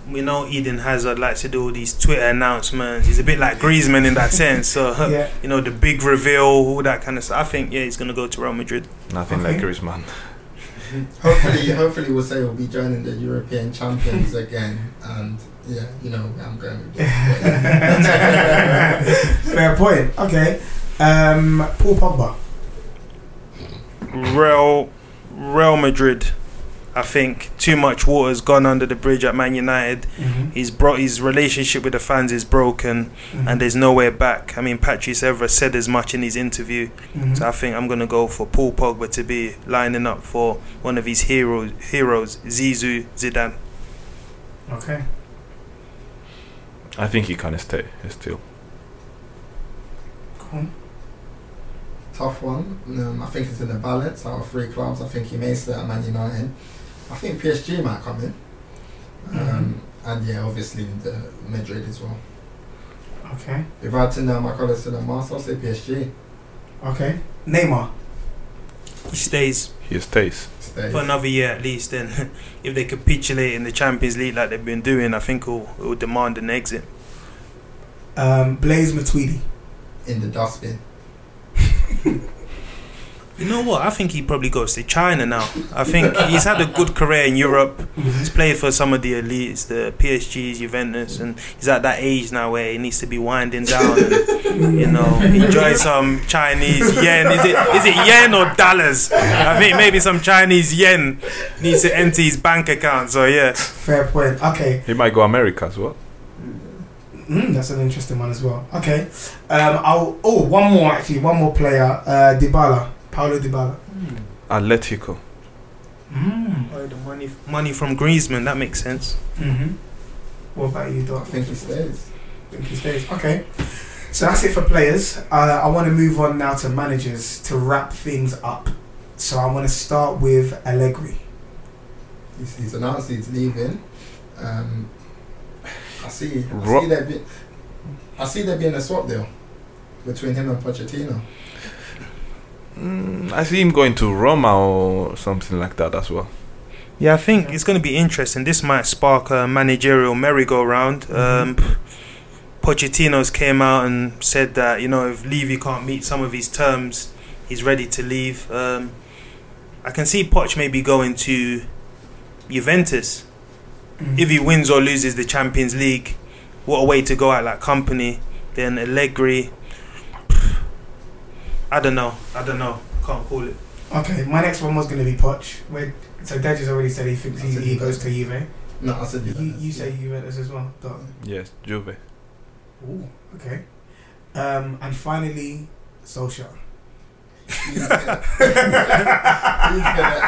We know Eden Hazard likes to do all these Twitter announcements. He's a bit like Griezmann in that sense. So yeah. You know, the big reveal, all that kind of stuff. I think he's going to go to Real Madrid. Nothing like Griezmann. Hopefully we'll say we'll be joining the European champions again, and I'm going with this. Fair point. Okay, Paul Pogba. Real Madrid. I think too much water's gone under the bridge at Man United. He's brought his relationship with the fans is broken, and there's no way back. I mean, Patrice Evra said as much in his interview. So I think I'm gonna go for Paul Pogba to be lining up for one of his heroes, Zizou Zidane. Okay. I think he can stay still. Cool. Tough one. I think it's in the balance out of three clubs. I think he may stay at Man United. I think PSG might come in. And yeah, obviously the Madrid as well. Okay. If I had to know my colours to the master, I'll say PSG. Okay. Neymar. He stays. For another year at least. Then if they capitulate in the Champions League like they've been doing, I think it will demand an exit. Blaise Matuidi. In the dustbin. You know what? I think he probably goes to China now. I think he's had a good career in Europe. He's played for some of the elites, the PSGs, Juventus, and he's at that age now where he needs to be winding down and enjoy some Chinese yen. Is it yen or dollars? I think maybe some Chinese yen needs to enter his bank account. So yeah, fair point. Okay, he might go America as well. That's an interesting one as well. Okay, one more player, Dybala, Paulo Dybala. Atletico. Oh, the money from Griezmann, that makes sense. What about you, Dot? I think he stays. Okay, so that's it for players. I want to move on now to managers to wrap things up. So I want to start with Allegri. He's announced he's leaving. I see there being a swap deal between him and Pochettino. I see him going to Roma or something like that as well. Yeah, I think it's going to be interesting. This might spark a managerial merry-go-round. Pochettino's came out and said that if Levy can't meet some of his terms, he's ready to leave. I can see Poch maybe going to Juventus. If he wins or loses the Champions League, what a way to go at that company. Then Allegri, I don't know. Can't call it. Okay, my next one was going to be Poch. So Dej has already said he thinks he goes to Juve. No, I said Juve. You say Juventus as well, don't you? Yes, Juve. Ooh, okay. And finally, Solskjaer. He's gonna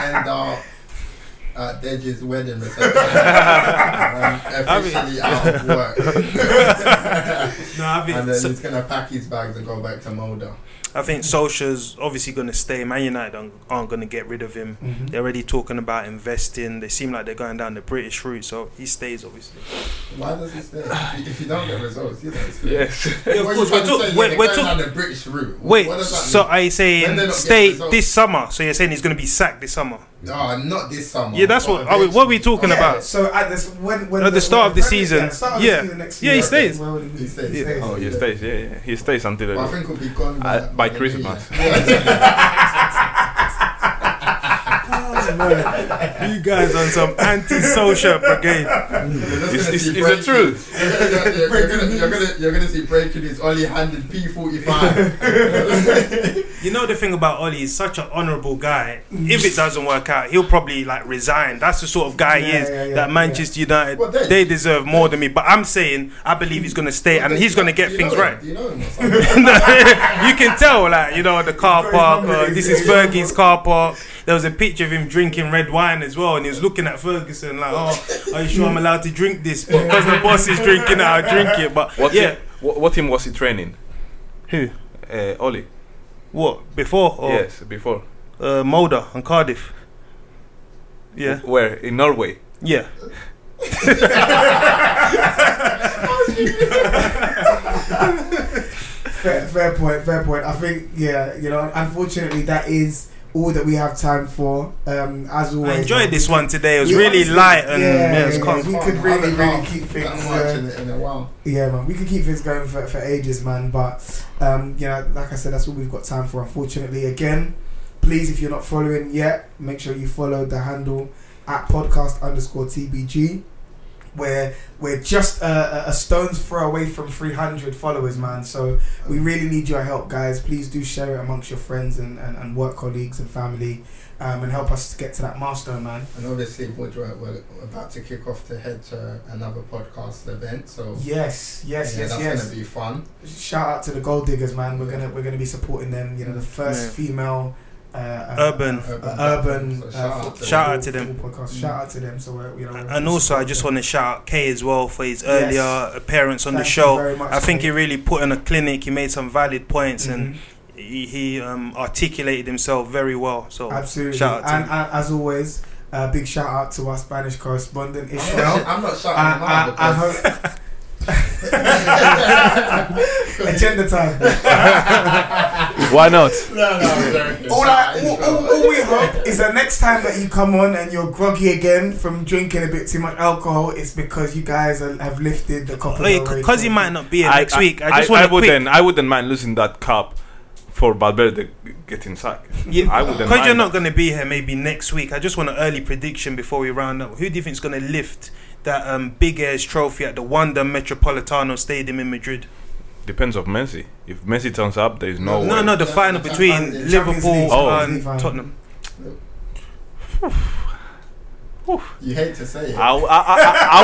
end up at Dej's wedding reception. Officially out of work. And then he's going to pack his bags and go back to Molde. I think Solskjaer's obviously going to stay. Man United aren't going to get rid of him. Mm-hmm. They're already talking about investing. They seem like they're going down the British route, so he stays, obviously. Why does he stay? If you don't get results, you don't stay. Yes. Yeah, of course, we're talking down the British route. Wait, what does that mean? So are you saying stay this summer? So you're saying he's going to be sacked this summer? No, not this summer. Yeah, that's what are we talking about? So at this, when at the start of the season, yeah, he stays. Oh, he stays. Yeah, he stays until. I think he'll be gone by Christmas. You guys on some anti-social brigade. It's the truth. You're gonna see breaking news. Oli handed P45. You know the thing about Oli, he's such an honourable guy. If it doesn't work out, he'll probably resign. That's the sort of guy he is. That Manchester United, they deserve more than me. But I'm saying I believe he's gonna stay and he's gonna get things right. You know him or something? You can tell, the car park. This is Fergie's car park. There was a picture of him drinking red wine as well, and he was looking at Ferguson like, "Oh, are you sure I'm allowed to drink this? But because the boss is drinking it, I'll drink it." But what team was he training? Who? Oli. What before? Or? Yes, before. Molde and Cardiff. Yeah. Where in Norway? Yeah. Fair point. I think unfortunately that is all that we have time for. As always, I enjoyed this one today. It was really light and we could really keep things in a while. Yeah, man, we could keep things going for ages, man. But like I said, that's all we've got time for. Unfortunately, again, please, if you're not following yet, make sure you follow the handle @podcast_TBG. Where we're just a stone's throw away from 300 followers, man. So we really need your help, guys. Please do share it amongst your friends and work colleagues and family, and help us get to that milestone, man. And obviously, we're about to kick off to head to another podcast event. So yes, that's gonna be fun. Shout out to the Gold Diggers, man. We're gonna be supporting them. The first female. Urban. Shout out to them. So and also, I just want to shout out Kay as well for his earlier appearance on the show. I think he really put in a clinic. He made some valid points and he articulated himself very well. So absolutely. Shout out to him. And as always, big shout out to our Spanish correspondent Ishmael. I'm not shouting him out. I hope. Agenda time. Why not? No, all we hope is that next time that you come on and you're groggy again from drinking a bit too much alcohol, it's because you guys have lifted the cup. Because he might not be here next week. I wouldn't mind losing that cup for Valverde getting sacked. Because you're not going to be here maybe next week. I just want an early prediction before we round up. Who do you think is going to lift that big ass trophy at the Wanda Metropolitano Stadium in Madrid? Depends on Messi. If Messi turns up, there's no way. No, the final between Liverpool and Tottenham. You hate to say it. I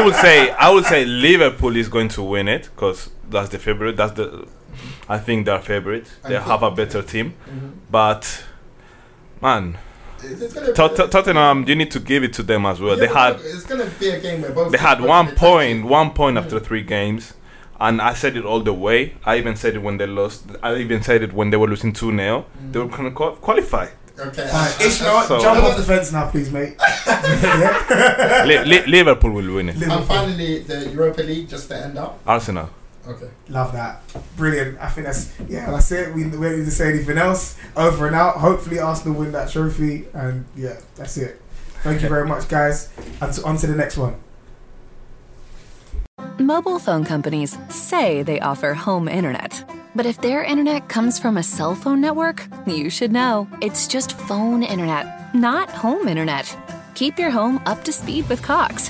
would say Liverpool is going to win it because that's the favorite. I think they're favorite. They have a better team, but man. Tottenham, you need to give it to them as well. They had 1 point after 3 games, and I said it all the way. I even said it when they lost. I even said it when they were losing 2-0. They were going to qualify. Okay, Ishmael, jump off the fence now, please, mate. Liverpool will win it. And finally, the Europa League, just to end up. Arsenal. Okay. Love that. Brilliant. I think that's it. We don't need to say anything else. Over and out. Hopefully Arsenal win that trophy. And that's it. Thank you very much, guys. And on to the next one. Mobile phone companies say they offer home internet. But if their internet comes from a cell phone network, you should know. It's just phone internet, not home internet. Keep your home up to speed with Cox.